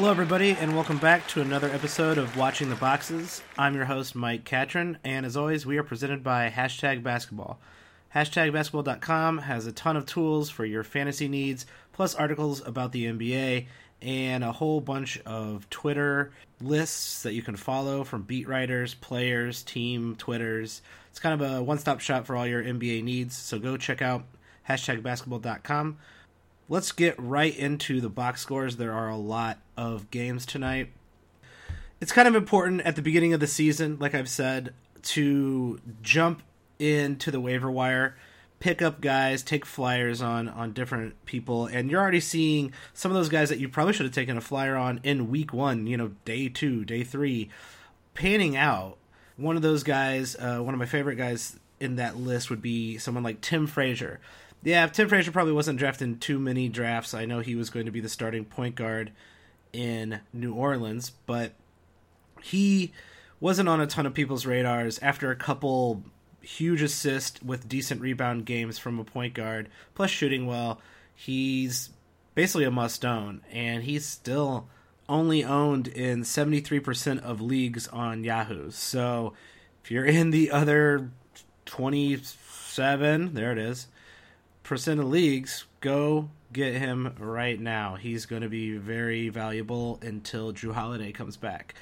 Hello, everybody, and welcome back to another episode of Watching the Boxes. I'm your host, Mike Catron, and as always, we are presented by Hashtag Basketball. HashtagBasketball.com has a ton of tools for your fantasy needs, plus articles about the NBA, and a whole bunch of Twitter lists that you can follow from beat writers, players, team Twitters. It's kind of a one-stop shop for all your NBA needs, so go check out HashtagBasketball.com. Let's get right into the box scores. There are a lot of games tonight. It's kind of important at the beginning of the season, like I've said, to jump into the waiver wire, pick up guys, take flyers on different people. And you're already seeing some of those guys that you probably should have taken a flyer on in week one, you know, day two, day three, panning out. One of those guys, one of my favorite guys in that list would be someone like Tim Frazier. Yeah, Tim Frazier probably wasn't drafted in too many drafts. I know he was going to be the starting point guard in New Orleans, but he wasn't on a ton of people's radars after a couple huge assists with decent rebound games from a point guard, plus shooting well. He's basically a must-own, and he's still only owned in 73% of leagues on Yahoo. So if you're in the other 27, there it is, percent of leagues, go get him right now. He's going to be very valuable until Drew Holiday comes back.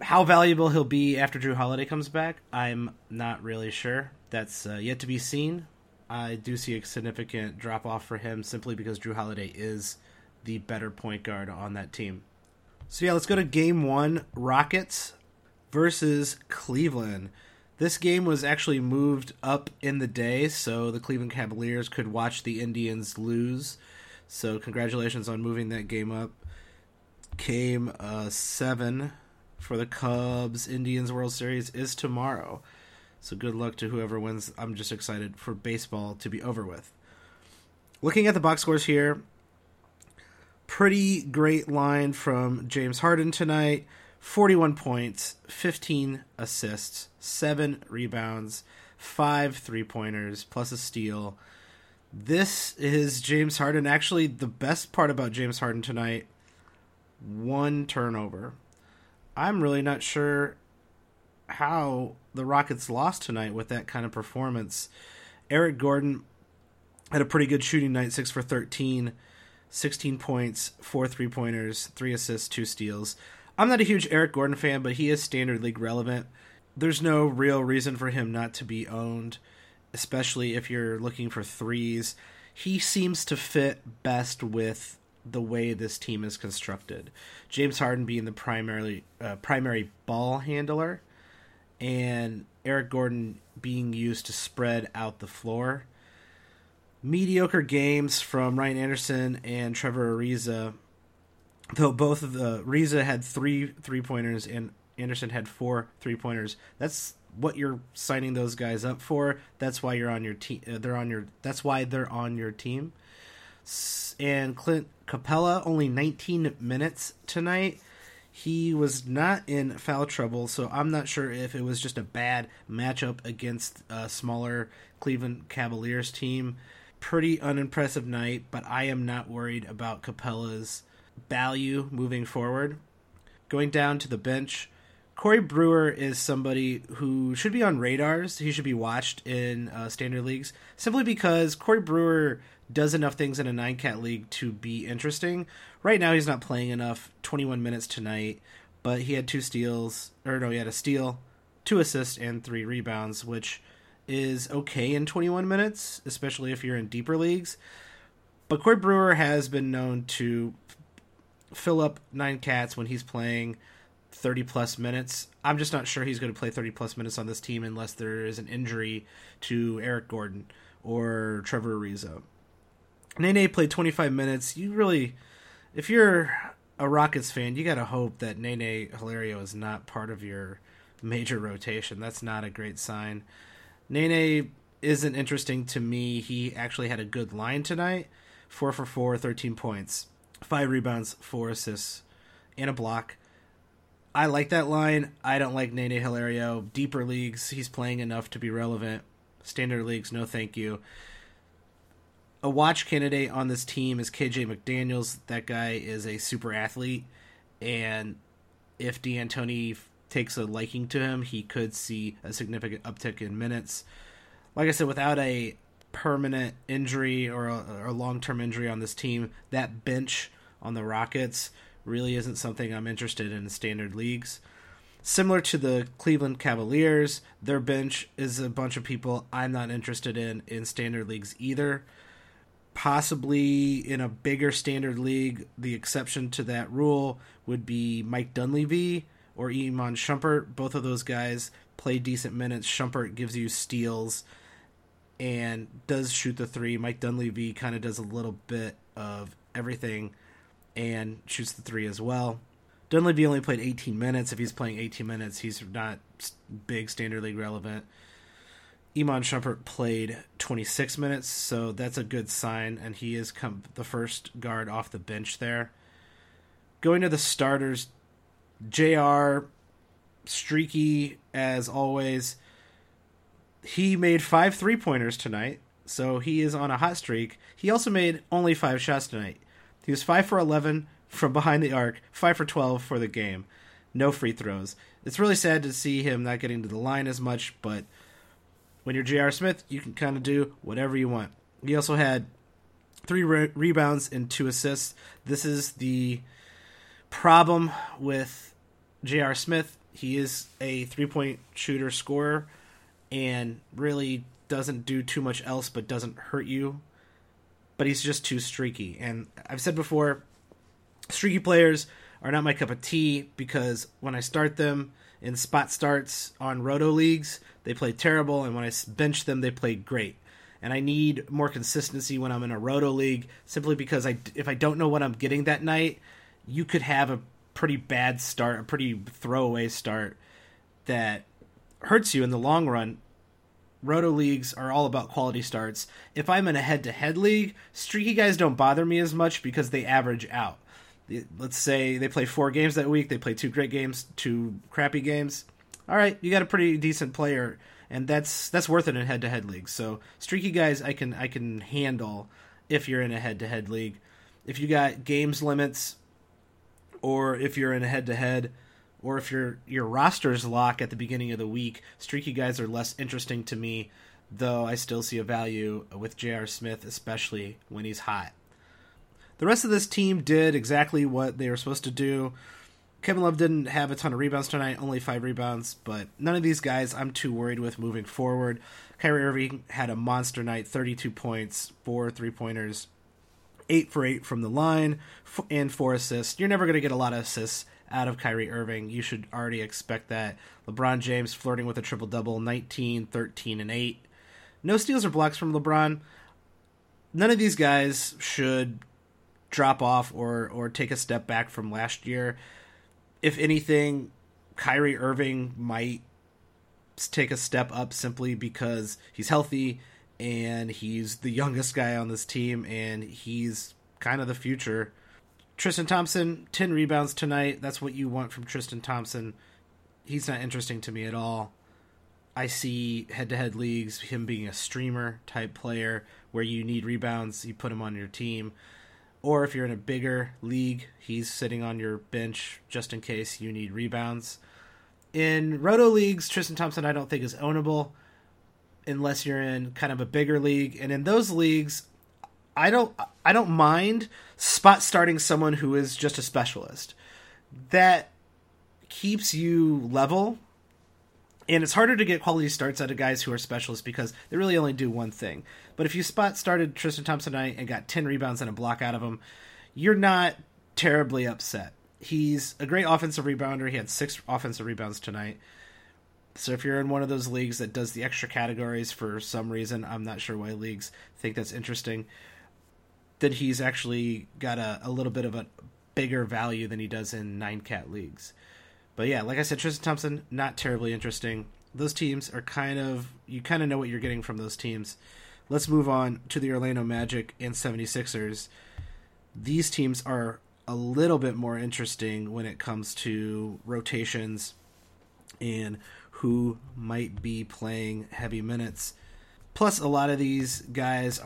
How valuable he'll be after Drew Holiday comes back, I'm not really sure. That's yet to be seen. I do see a significant drop off for him simply because Drew Holiday is the better point guard on that team. So yeah, let's go to game one, Rockets versus Cleveland. This game was actually moved up in the day, so the Cleveland Cavaliers could watch the Indians lose. So congratulations on moving that game up. Game 7 for the Cubs. Indians World Series is tomorrow. So good luck to whoever wins. I'm just excited for baseball to be over with. Looking at the box scores here, pretty great line from James Harden tonight. 41 points, 15 assists, 7 rebounds, 5 three-pointers, plus a steal. This is James Harden. Actually, the best part about James Harden tonight, 1 turnover. I'm really not sure how the Rockets lost tonight with that kind of performance. Eric Gordon had a pretty good shooting night, 6 for 13, 16 points, 4 three-pointers, 3 assists, 2 steals. I'm not a huge Eric Gordon fan, but he is standard league relevant. There's no real reason for him not to be owned, especially if you're looking for threes. He seems to fit best with the way this team is constructed. James Harden being the primary ball handler, and Eric Gordon being used to spread out the floor. Mediocre games from Ryan Anderson and Trevor Ariza. Though both of the Ariza had 3 three-pointers and Anderson had 4 three-pointers. That's what you're signing those guys up for. That's why you're on your team. That's why they're on your team. And Clint Capella, only 19 minutes tonight. He was not in foul trouble, so I'm not sure if it was just a bad matchup against a smaller Cleveland Cavaliers team. Pretty unimpressive night, but I am not worried about Capella's value moving forward. Going down to the bench, Corey Brewer is somebody who should be on radars. He should be watched in standard leagues simply because Corey Brewer does enough things in a 9-cat league to be interesting. Right now he's not playing enough, 21 minutes tonight, but he had a steal, 2 assists, and 3 rebounds, which is okay in 21 minutes, especially if you're in deeper leagues. But Corey Brewer has been known to fill up 9 cats when he's playing 30-plus minutes. I'm just not sure he's going to play 30-plus minutes on this team unless there is an injury to Eric Gordon or Trevor Ariza. Nene played 25 minutes. You really, if you're a Rockets fan, you got to hope that Nene Hilario is not part of your major rotation. That's not a great sign. Nene isn't interesting to me. He actually had a good line tonight. 4 for 4, 13 points. 5 rebounds, 4 assists, and a block. I like that line. I don't like Nene Hilario. Deeper leagues, he's playing enough to be relevant. Standard leagues, no thank you. A watch candidate on this team is KJ McDaniels. That guy is a super athlete. and if D'Antoni takes a liking to him, he could see a significant uptick in minutes. Like I said, without a permanent injury or a long-term injury on this team, that bench on the Rockets really isn't something I'm interested in standard leagues. Similar to the Cleveland Cavaliers, their bench is a bunch of people I'm not interested in standard leagues either. Possibly in a bigger standard league, the exception to that rule would be Mike Dunleavy or Iman Shumpert. Both of those guys play decent minutes. Shumpert gives you steals and does shoot the three. Mike Dunleavy kind of does a little bit of everything and shoots the three as well. Dunleavy only played 18 minutes. If he's playing 18 minutes, he's not big standard league relevant. Iman Shumpert played 26 minutes, so that's a good sign, and he is the first guard off the bench there. Going to the starters, J.R., streaky as always. He made 5 3-pointers tonight, so he is on a hot streak. He also made only 5 shots tonight. He was 5 for 11 from behind the arc, 5 for 12 for the game. No free throws. It's really sad to see him not getting to the line as much, but when you're J.R. Smith, you can kind of do whatever you want. He also had 3 rebounds and 2 assists. This is the problem with J.R. Smith. He is a three-point shooter scorer and really doesn't do too much else but doesn't hurt you. But he's just too streaky. And I've said before, streaky players are not my cup of tea because when I start them in spot starts on roto leagues, they play terrible, and when I bench them, they play great. And I need more consistency when I'm in a roto league simply because if I don't know what I'm getting that night, you could have a pretty bad start, a pretty throwaway start that hurts you in the long run. Roto leagues are all about quality starts. If I'm in a head-to-head league, streaky guys don't bother me as much because they average out. Let's say they play 4 games that week. They play 2 great games, 2 crappy games. All right, you got a pretty decent player, and that's worth it in head-to-head leagues. So streaky guys I can handle if you're in a head-to-head league. If you got games limits or if you're in a head-to-head or if your roster's lock at the beginning of the week, streaky guys are less interesting to me, though I still see a value with J.R. Smith, especially when he's hot. The rest of this team did exactly what they were supposed to do. Kevin Love didn't have a ton of rebounds tonight, only 5 rebounds, but none of these guys I'm too worried with moving forward. Kyrie Irving had a monster night, 32 points, 4 three-pointers, 8 for 8 from the line, and 4 assists. You're never going to get a lot of assists out of Kyrie Irving. You should already expect that. LeBron James flirting with a triple-double, 19, 13, and 8. No steals or blocks from LeBron. None of these guys should drop off or take a step back from last year. If anything, Kyrie Irving might take a step up simply because he's healthy and he's the youngest guy on this team and he's kind of the future. Tristan Thompson, 10 rebounds tonight. That's what you want from Tristan Thompson. He's not interesting to me at all. I see head-to-head leagues, him being a streamer type player where you need rebounds, you put him on your team. Or if you're in a bigger league, he's sitting on your bench just in case you need rebounds. In roto leagues, Tristan Thompson I don't think is ownable unless you're in kind of a bigger league. And in those leagues, I don't mind spot starting someone who is just a specialist. That keeps you level. And it's harder to get quality starts out of guys who are specialists because they really only do one thing. But if you started Tristan Thompson tonight and got 10 rebounds and a block out of him, you're not terribly upset. He's a great offensive rebounder. He had 6 offensive rebounds tonight. So if you're in one of those leagues that does the extra categories for some reason, I'm not sure why leagues think that's interesting, then he's actually got a little bit of a bigger value than he does in 9-cat leagues. But yeah, like I said, Tristan Thompson, not terribly interesting. Those teams are you kind of know what you're getting from those teams. Let's move on to the Orlando Magic and 76ers. These teams are a little bit more interesting when it comes to rotations and who might be playing heavy minutes. Plus, a lot of these guys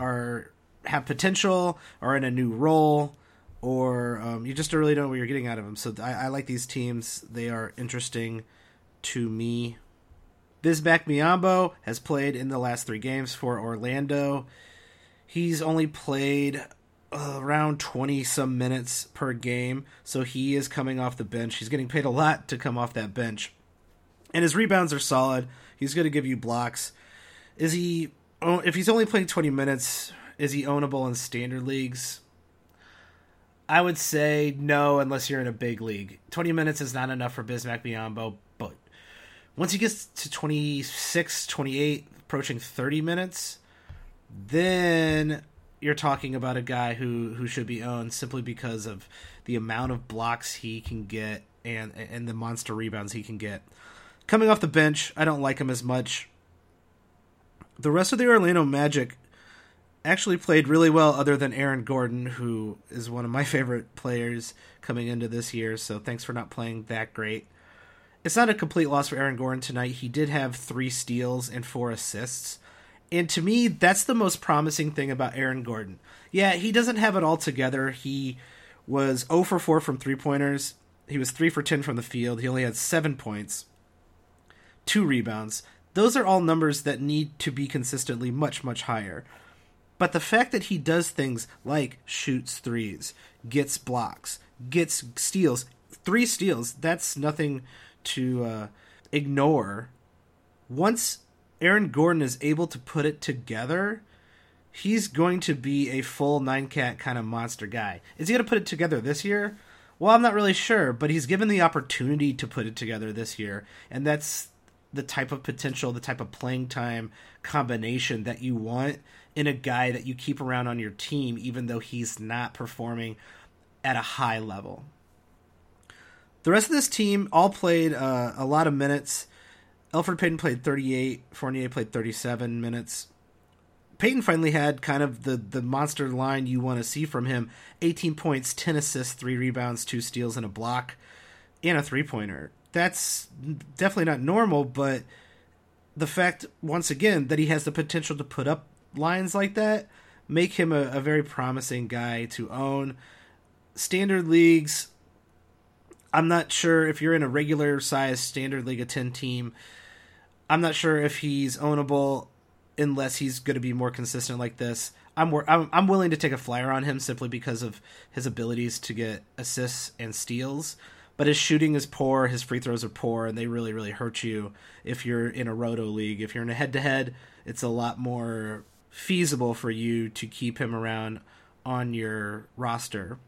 have potential, are in a new role, or you just really don't know what you're getting out of them. So I like these teams. They are interesting to me. Bismack Biyombo has played in the last three games for Orlando. He's only played around 20-some minutes per game, so he is coming off the bench. He's getting paid a lot to come off that bench. And his rebounds are solid. He's going to give you blocks. Is he? If he's only playing 20 minutes, is he ownable in standard leagues? I would say no, unless you're in a big league. 20 minutes is not enough for Bismack Biyombo, but once he gets to 26, 28, approaching 30 minutes, then you're talking about a guy who should be owned simply because of the amount of blocks he can get and the monster rebounds he can get. Coming off the bench, I don't like him as much. The rest of the Orlando Magic actually played really well, other than Aaron Gordon, who is one of my favorite players coming into this year, so thanks for not playing that great. It's not a complete loss for Aaron Gordon tonight. He did have 3 steals and 4 assists, and to me, that's the most promising thing about Aaron Gordon. Yeah, he doesn't have it all together. He was 0 for 4 from three-pointers. He was 3 for 10 from the field. He only had 7 points, 2 rebounds. Those are all numbers that need to be consistently much, much higher. But the fact that he does things like shoots threes, gets blocks, gets steals, 3 steals, that's nothing to ignore. Once Aaron Gordon is able to put it together, he's going to be a full 9-cat kind of monster guy. Is he going to put it together this year? Well, I'm not really sure, but he's given the opportunity to put it together this year, and that's the type of potential, the type of playing time combination that you want in a guy that you keep around on your team, even though he's not performing at a high level. The rest of this team all played a lot of minutes. Elfrid Payton played 38, Fournier played 37 minutes. Payton finally had kind of the monster line you want to see from him. 18 points, 10 assists, 3 rebounds, 2 steals, and a block, and a three-pointer. That's definitely not normal, but the fact, once again, that he has the potential to put up lines like that make him a very promising guy to own. Standard leagues, I'm not sure if you're in a regular size standard league, a 10 team, I'm not sure if he's ownable unless he's going to be more consistent like this. I'm willing to take a flyer on him simply because of his abilities to get assists and steals. But his shooting is poor, his free throws are poor, and they really, really hurt you if you're in a roto league. If you're in a head-to-head, it's a lot more feasible for you to keep him around on your roster.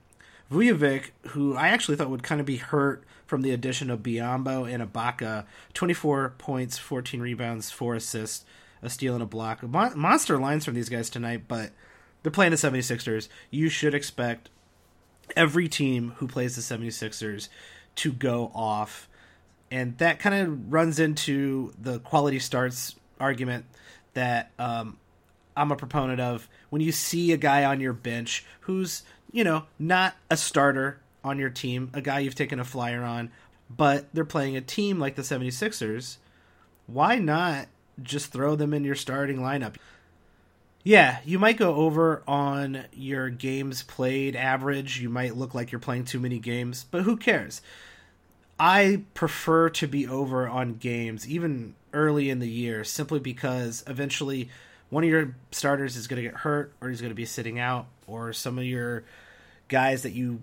Vujovic, who I actually thought would kind of be hurt from the addition of Biyombo and Ibaka, 24 points, 14 rebounds, 4 assists, a steal and a block. Monster lines from these guys tonight, but they're playing the 76ers. You should expect every team who plays the 76ers to go off. And that kind of runs into the quality starts argument that I'm a proponent of. When you see a guy on your bench who's, not a starter on your team, a guy you've taken a flyer on, but they're playing a team like the 76ers, why not just throw them in your starting lineup? Yeah, you might go over on your games played average. You might look like you're playing too many games, but who cares? I prefer to be over on games, even early in the year, simply because eventually one of your starters is going to get hurt, or he's going to be sitting out, or some of your guys that you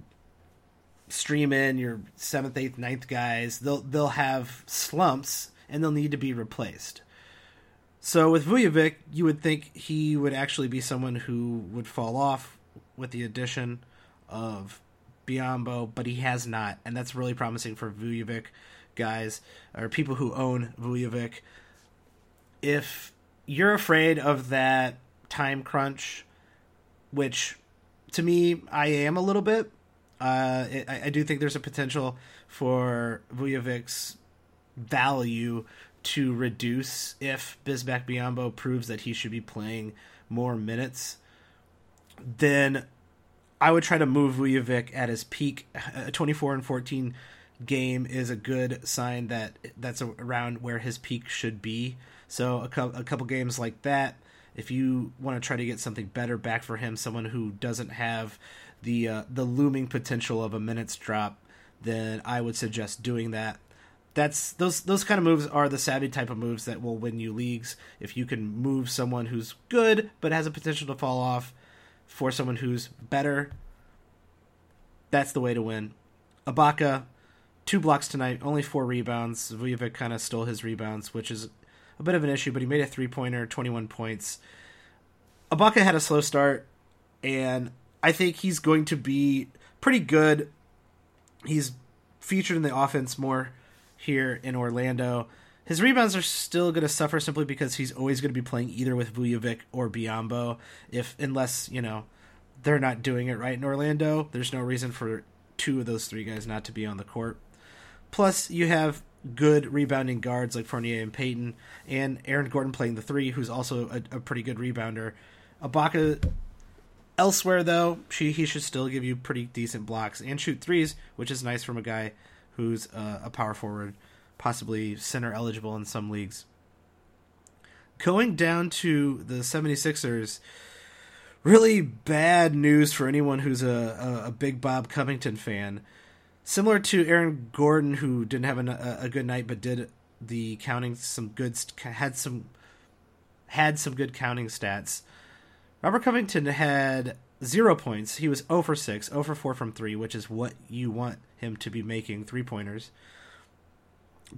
stream in, your 7th, 8th, 9th guys, they'll have slumps, and they'll need to be replaced. So with Vujovic, you would think he would actually be someone who would fall off with the addition of Biyombo, but he has not, and that's really promising for Vujovic guys, or people who own Vujovic. If you're afraid of that time crunch, which to me I am a little bit, I do think there's a potential for Vujovic's value to reduce if Bismack Biyombo proves that he should be playing more minutes. Then I would try to move Vujovic at his peak. A 24 and 14 game is a good sign that that's around where his peak should be. So a couple games like that, if you want to try to get something better back for him, someone who doesn't have the looming potential of a minutes drop, then I would suggest doing that. Those kind of moves are the savvy type of moves that will win you leagues. If you can move someone who's good but has a potential to fall off for someone who's better, that's the way to win. Ibaka, 2 blocks tonight, only 4 rebounds. Vujovic kind of stole his rebounds, which is a bit of an issue, but he made a 3-pointer, 21 points. Ibaka had a slow start, and I think he's going to be pretty good. He's featured in the offense more here in Orlando. His rebounds are still going to suffer simply because he's always going to be playing either with Vujovic or Biyombo, unless, you know, they're not doing it right in Orlando. There's no reason for 2 of those 3 guys not to be on the court. Plus, you have good rebounding guards like Fournier and Payton, and Aaron Gordon playing the 3, who's also a pretty good rebounder. Ibaka elsewhere, though, he should still give you pretty decent blocks and shoot 3s, which is nice from a guy who's a power forward, possibly center eligible in some leagues. Going down to the 76ers, really bad news for anyone who's a big Bob Covington fan. Similar to Aaron Gordon, who didn't have a good night but did the counting some good had some good counting stats. Robert Covington had 0 points. He was 0 for 6, 0 for 4 from 3, which is what you want him to be making, 3-pointers.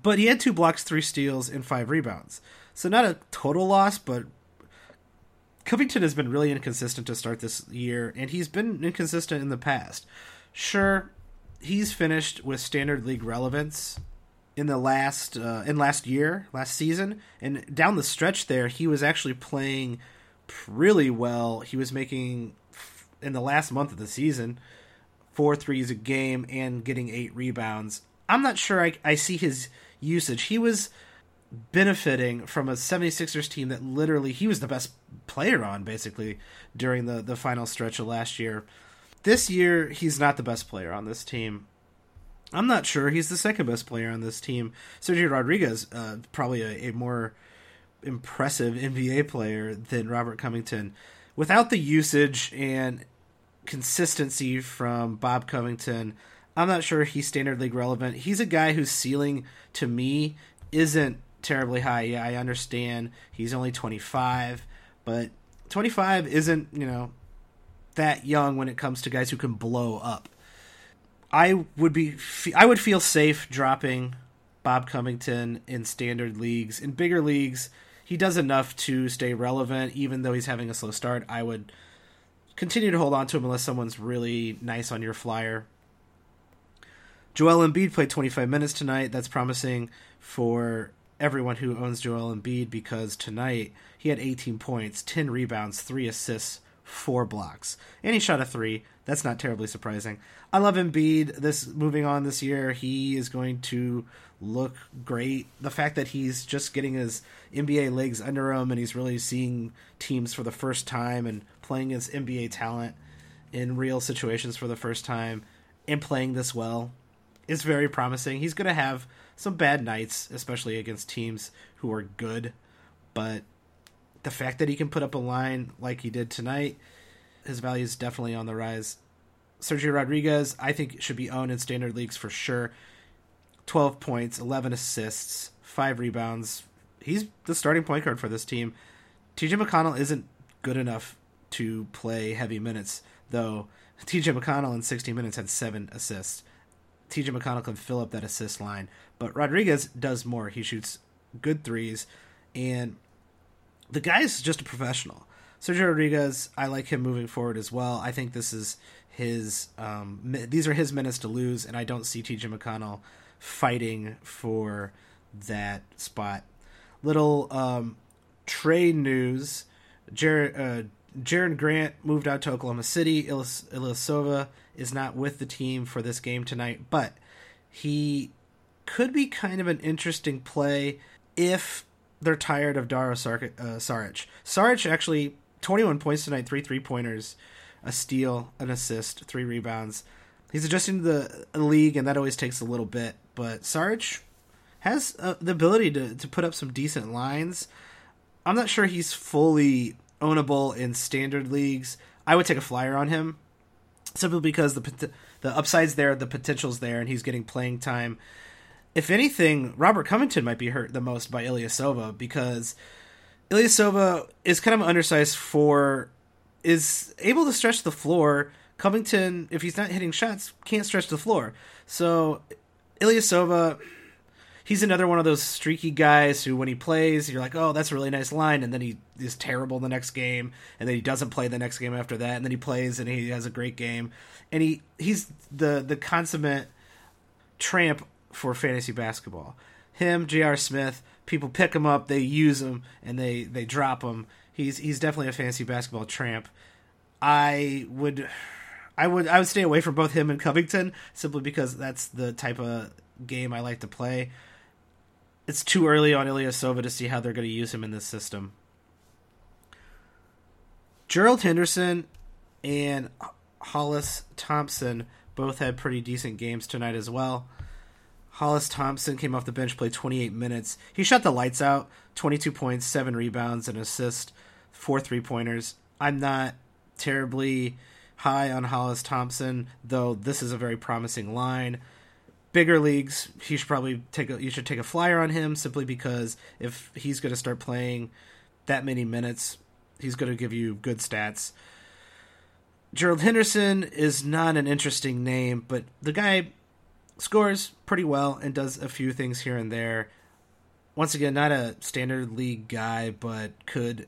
But he had 2 blocks, 3 steals, and 5 rebounds. So not a total loss, but Covington has been really inconsistent to start this year, and he's been inconsistent in the past. Sure, he's finished with standard league relevance in the last season, and down the stretch there, he was actually playing really well. He was making, in the last month of the season, 4 threes a game and getting 8 rebounds. I'm not sure I see his usage. He was benefiting from a 76ers team that literally he was the best player on, basically, during the final stretch of last year. This year, he's not the best player on this team. I'm not sure he's the second best player on this team. Sergio Rodriguez, probably a more impressive NBA player than Robert Covington. Without the usage and consistency from Bob Covington, I'm not sure he's standard league relevant. He's a guy whose ceiling, to me, isn't terribly high. Yeah, I understand he's only 25, but 25 isn't, you know, that young when it comes to guys who can blow up. I would feel safe dropping Bob Covington in standard leagues. In bigger leagues, he does enough to stay relevant, even though he's having a slow start. I would continue to hold on to him unless someone's really nice on your flyer. Joel Embiid played 25 minutes tonight. That's promising for everyone who owns Joel Embiid, because tonight he had 18 points, 10 rebounds, 3 assists, 4 blocks. And he shot a 3. That's not terribly surprising. I love Embiid. Moving on this year, he is going to look great. The fact that he's just getting his NBA legs under him and he's really seeing teams for the first time and playing his NBA talent in real situations for the first time and playing this well is very promising. He's going to have some bad nights, especially against teams who are good, but the fact that he can put up a line like he did tonight, his value is definitely on the rise. Sergio Rodriguez, I think, should be owned in standard leagues for sure. 12 points, 11 assists, 5 rebounds. He's the starting point guard for this team. TJ McConnell isn't good enough to play heavy minutes, though. TJ McConnell in 60 minutes had 7 assists. TJ McConnell can fill up that assist line, but Rodriguez does more. He shoots good 3s, and the guy is just a professional. Sergio Rodriguez, I like him moving forward as well. I think this is his these are his minutes to lose, and I don't see TJ McConnell fighting for that spot. Little trade news: Jaren Grant moved out to Oklahoma City. Ilyasova is not with the team for this game tonight, but he could be kind of an interesting play if they're tired of Dario Saric. Saric actually 21 points tonight, 3 3-pointers, a steal, an assist, 3 rebounds. He's adjusting to the league, and that always takes a little bit, but Saric has the ability to put up some decent lines. I'm not sure he's fully ownable in standard leagues. I would take a flyer on him simply because the upside's there, the potential's there, and he's getting playing time. If anything, Robert Covington might be hurt the most by Ilyasova, because Ilyasova is kind of undersized for, is able to stretch the floor. Covington, if he's not hitting shots, can't stretch the floor. So Ilyasova, he's another one of those streaky guys who, when he plays, you're like, oh, that's a really nice line, and then he is terrible the next game, and then he doesn't play the next game after that, and then he plays and he has a great game. And he's the consummate tramp for fantasy basketball. Him, J.R. Smith, people pick him up, they use him, and they drop him. He's definitely a fantasy basketball tramp. I would stay away from both him and Covington, simply because that's the type of game I like to play. It's too early on Ilyasova to see how they're going to use him in this system. Gerald Henderson and Hollis Thompson both had pretty decent games tonight as well. Hollis Thompson came off the bench, played 28 minutes. He shot the lights out, 22 points, 7 rebounds, an assist, 4 three-pointers. I'm not terribly high on Hollis Thompson, though this is a very promising line. Bigger leagues, you should take a flyer on him, simply because if he's going to start playing that many minutes, he's going to give you good stats. Gerald Henderson is not an interesting name, but the guy scores pretty well and does a few things here and there. Once again, not a standard league guy, but could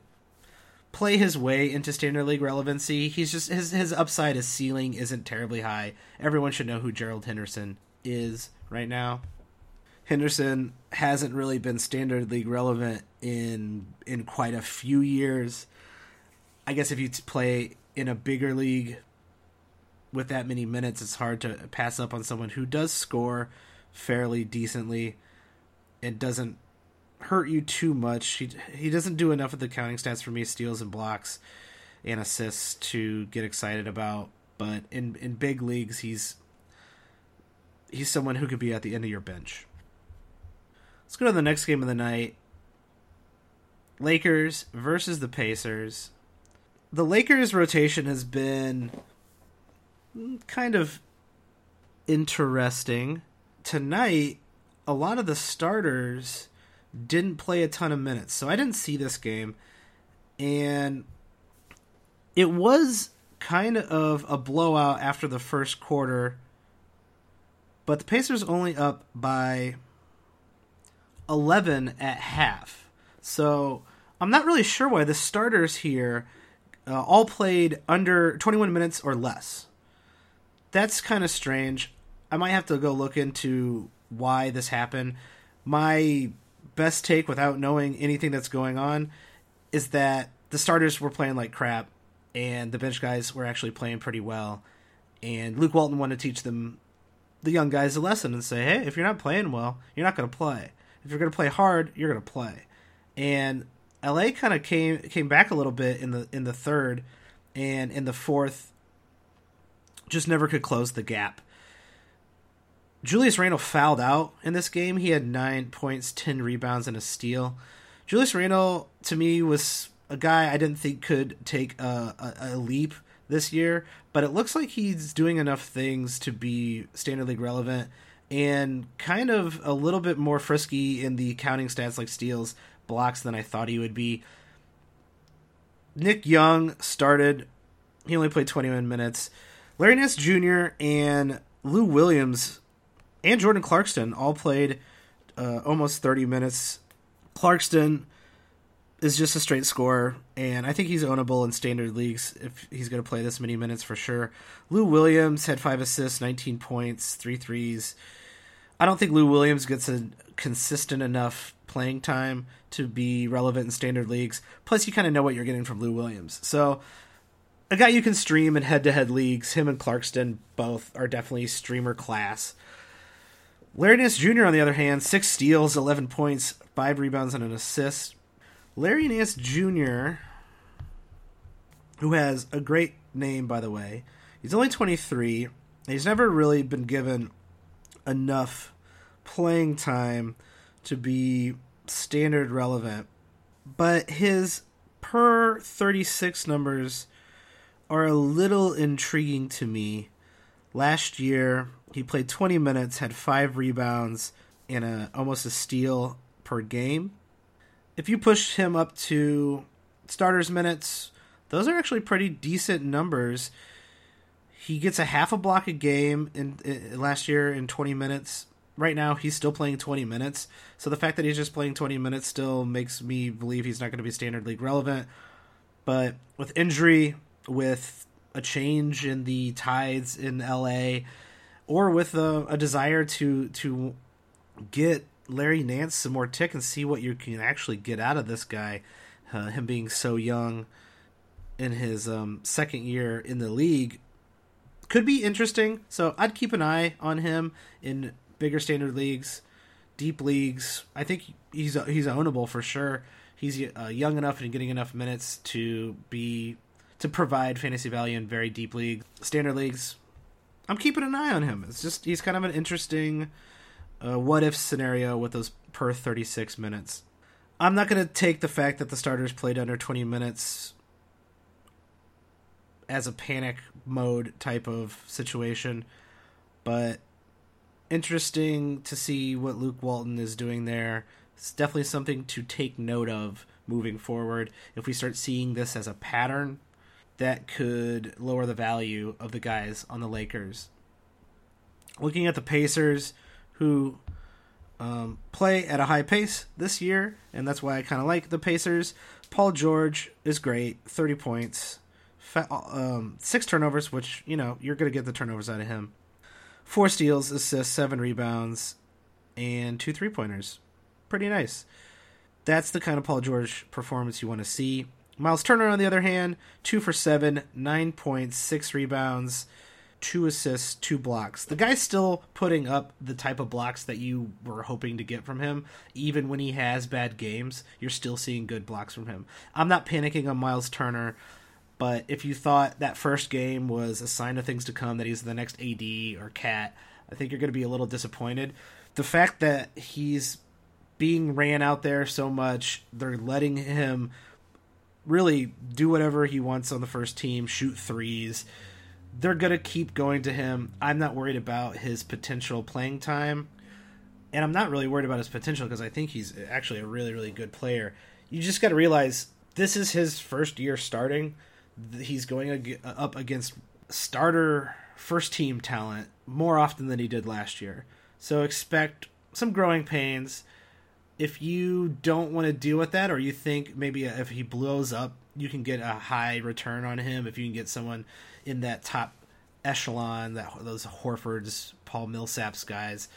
play his way into standard league relevancy. He's just his upside, his ceiling isn't terribly high. Everyone should know who Gerald Henderson is right now. Henderson hasn't really been standard league relevant in quite a few years. I guess if you play in a bigger league with that many minutes, it's hard to pass up on someone who does score fairly decently and doesn't hurt you too much. He doesn't do enough of the counting stats for me, steals and blocks and assists, to get excited about, but in big leagues he's someone who could be at the end of your bench. Let's go to the next game of the night. Lakers versus the Pacers. The Lakers rotation has been kind of interesting. Tonight, a lot of the starters didn't play a ton of minutes, so I didn't see this game, and it was kind of a blowout after the first quarter, but the Pacers only up by 11 at half, so I'm not really sure why the starters here all played under 21 minutes or less. That's kind of strange. I might have to go look into why this happened. My best take, without knowing anything that's going on, is that the starters were playing like crap and the bench guys were actually playing pretty well, and Luke Walton wanted to teach the young guys a lesson and say, hey, if you're not playing well, you're not going to play. If you're going to play hard, you're going to play. And LA kind of came back a little bit in the third, and in the fourth just never could close the gap. Julius Randle fouled out in this game. He had 9 points, 10 rebounds, and a steal. Julius Randle, to me, was a guy I didn't think could take a leap this year, but it looks like he's doing enough things to be standard league relevant and kind of a little bit more frisky in the counting stats like steals, blocks, than I thought he would be. Nick Young started. He only played 21 minutes. Larry Nance Jr. and Lou Williams and Jordan Clarkson all played almost 30 minutes. Clarkson is just a straight scorer, and I think he's ownable in standard leagues if he's going to play this many minutes for sure. Lou Williams had 5 assists, 19 points, 3 threes. I don't think Lou Williams gets a consistent enough playing time to be relevant in standard leagues. Plus, you kind of know what you're getting from Lou Williams. So a guy you can stream in head-to-head leagues, him and Clarkson both are definitely streamer class. Larry Nance Jr., on the other hand, 6 steals, 11 points, 5 rebounds, and an assist. Larry Nance Jr., who has a great name, by the way, he's only 23, and he's never really been given enough playing time to be standard relevant. But his per 36 numbers are a little intriguing to me. Last year, he played 20 minutes, had 5 rebounds, and almost a steal per game. If you push him up to starters minutes, those are actually pretty decent numbers. He gets a half a block a game in last year in 20 minutes. Right now, he's still playing 20 minutes. So the fact that he's just playing 20 minutes still makes me believe he's not going to be standard league relevant. But with injury, with a change in the tides in LA, or with a desire to get Larry Nance some more tick and see what you can actually get out of this guy, him being so young in his second year in the league, could be interesting. So I'd keep an eye on him in bigger standard leagues, deep leagues. I think he's ownable for sure. He's young enough and getting enough minutes to provide fantasy value in very deep leagues, standard leagues. I'm keeping an eye on him. It's just he's kind of an interesting what if scenario with those per 36 minutes. I'm not going to take the fact that the starters played under 20 minutes as a panic mode type of situation, but interesting to see what Luke Walton is doing there. It's definitely something to take note of moving forward. If we start seeing this as a pattern, that could lower the value of the guys on the Lakers. Looking at the Pacers, who play at a high pace this year, and that's why I kind of like the Pacers. Paul George is great, 30 points, 6 turnovers, which, you know, you're going to get the turnovers out of him. 4 steals, assists, 7 rebounds, and 2 three-pointers. Pretty nice. That's the kind of Paul George performance you want to see. Miles Turner, on the other hand, 2 for 7, 9 points, 6 rebounds, 2 assists, 2 blocks. The guy's still putting up the type of blocks that you were hoping to get from him. Even when he has bad games, you're still seeing good blocks from him. I'm not panicking on Miles Turner, but if you thought that first game was a sign of things to come, that he's the next AD or Cat, I think you're going to be a little disappointed. The fact that he's being ran out there so much, they're letting him really do whatever he wants on the first team, shoot threes. They're going to keep going to him. I'm not worried about his potential playing time. And I'm not really worried about his potential because I think he's actually a really, really good player. You just got to realize this is his first year starting. He's going up against starter first-team talent more often than he did last year. So expect some growing pains. If you don't want to deal with that, or you think maybe if he blows up, you can get a high return on him. If you can get someone in that top echelon, those Horfords, Paul Millsaps guys,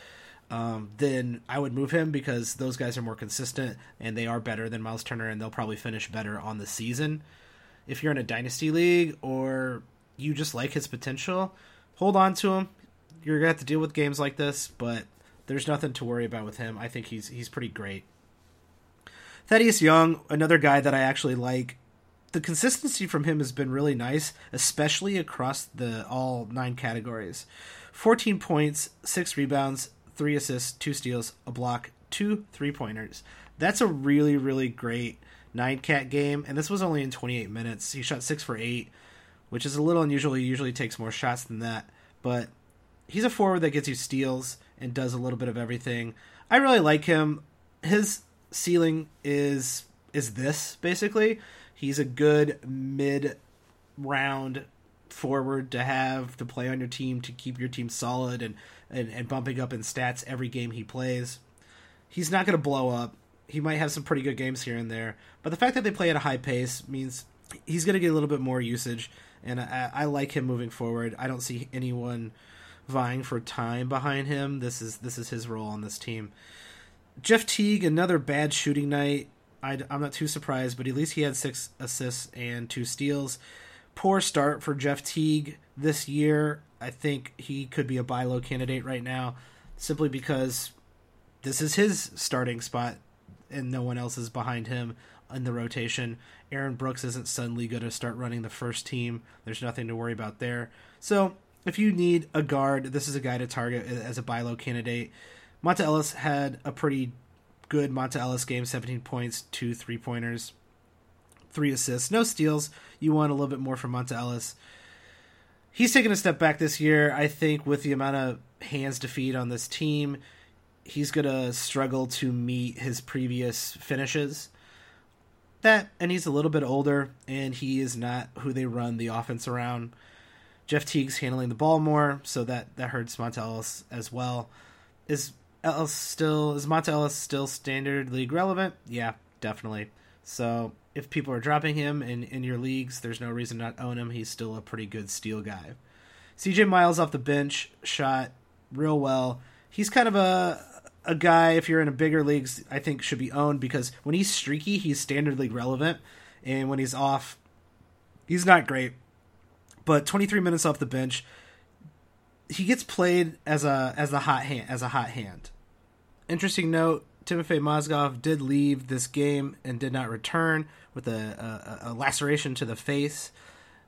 then I would move him because those guys are more consistent and they are better than Miles Turner, and they'll probably finish better on the season. If you're in a dynasty league or you just like his potential, hold on to him. You're going to have to deal with games like this, but there's nothing to worry about with him. I think he's pretty great. Thaddeus Young, another guy that I actually like. The consistency from him has been really nice, especially across the all 9 categories. 14 points, 6 rebounds, 3 assists, 2 steals, a block, 2 three-pointers. That's a really, really great 9-cat game, and this was only in 28 minutes. He shot 6 for 8, which is a little unusual. He usually takes more shots than that, but he's a forward that gets you steals and does a little bit of everything. I really like him. His ceiling is this, basically. He's a good mid-round forward to have to play on your team to keep your team solid and bumping up in stats every game he plays. He's not going to blow up. He might have some pretty good games here and there, but the fact that they play at a high pace means he's going to get a little bit more usage, and I like him moving forward. I don't see anyone vying for time behind him. This is his role on this team. Jeff Teague, another bad shooting night. I'm not too surprised, but at least he had 6 assists and 2 steals. Poor start for Jeff Teague this year. I think he could be a buy low candidate right now simply because this is his starting spot and no one else is behind him in the rotation. Aaron Brooks isn't suddenly going to start running the first team. There's nothing to worry about there. So if you need a guard, this is a guy to target as a buy low candidate. Monta Ellis had a pretty good Monta Ellis game, 17 points, 2 three-pointers. 3 assists, no steals. You want a little bit more from Monta Ellis. He's taken a step back this year. I think with the amount of hands to feed on this team, he's going to struggle to meet his previous finishes. That, and he's a little bit older, and he is not who they run the offense around. Jeff Teague's handling the ball more, so that hurts Monta Ellis as well. Is Monta Ellis still standard league relevant? Yeah, definitely. So if people are dropping him in your leagues, there's no reason to not own him. He's still a pretty good steal guy. CJ Miles off the bench shot real well. He's kind of a guy, if you're in a bigger leagues, I think should be owned, because when he's streaky, he's standard league relevant, and when he's off, he's not great. But 23 minutes off the bench, he gets played as a hot hand. Interesting note: Timofey Mozgov did leave this game and did not return with a laceration to the face.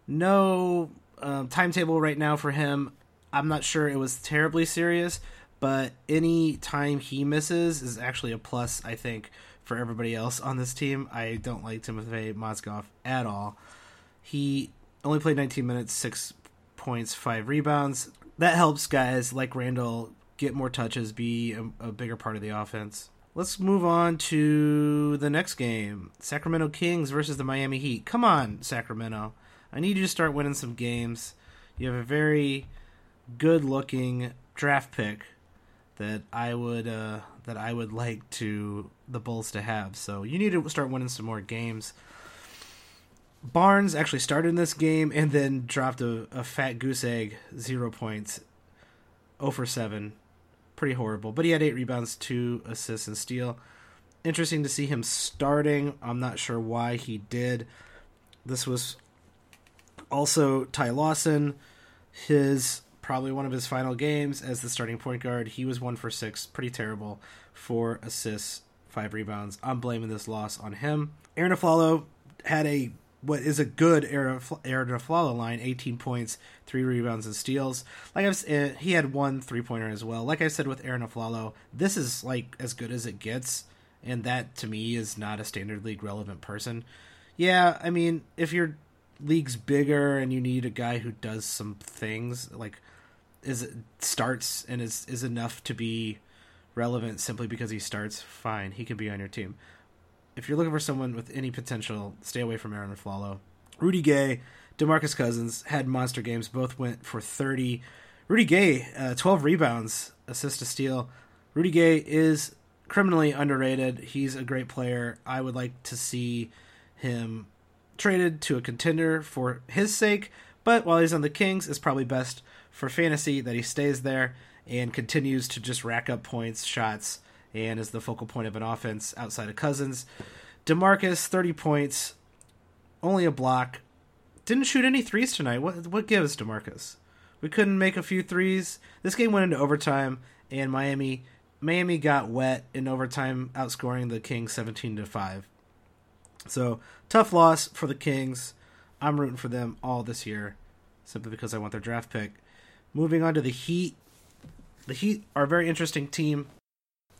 No timetable right now for him. I'm not sure it was terribly serious, but any time he misses is actually a plus, I think, for everybody else on this team. I don't like Timofey Mozgov at all. He only played 19 minutes, 6 points, 5 rebounds. That helps guys like Randall get more touches, be a bigger part of the offense. Let's move on to the next game. Sacramento Kings versus the Miami Heat. Come on, Sacramento. I need you to start winning some games. You have a very good-looking draft pick that I would like to the Bulls to have. So you need to start winning some more games. Barnes actually started in this game and then dropped a fat goose egg, 0 points, 0 for 7. Pretty horrible. But he had 8 rebounds, 2 assists, and steal. Interesting to see him starting. I'm not sure why he did. This was also Ty Lawson, probably one of his final games as the starting point guard. He was 1 for 6. Pretty terrible. 4 assists, 5 rebounds. I'm blaming this loss on him. Arron Afflalo had what is a good Aaron Afflalo line, 18 points, 3 rebounds, and steals. He had 1 three-pointer as well. Like I said with Aaron Afflalo, this is like as good as it gets, and that to me is not a standard league relevant person. Yeah, I mean, if your league's bigger and you need a guy who does some things, like starts and is enough to be relevant simply because he starts, fine, he can be on your team. If you're looking for someone with any potential, stay away from Aaron Afflalo. Rudy Gay, DeMarcus Cousins had monster games. Both went for 30. Rudy Gay, 12 rebounds, assist to steal. Rudy Gay is criminally underrated. He's a great player. I would like to see him traded to a contender for his sake. But while he's on the Kings, it's probably best for fantasy that he stays there and continues to just rack up points, shots, and is the focal point of an offense outside of Cousins. DeMarcus, 30 points, only a block. Didn't shoot any threes tonight. What gives, DeMarcus? We couldn't make a few threes. This game went into overtime, and Miami got wet in overtime, outscoring the Kings 17-5. So, tough loss for the Kings. I'm rooting for them all this year, simply because I want their draft pick. Moving on to the Heat. The Heat are a very interesting team.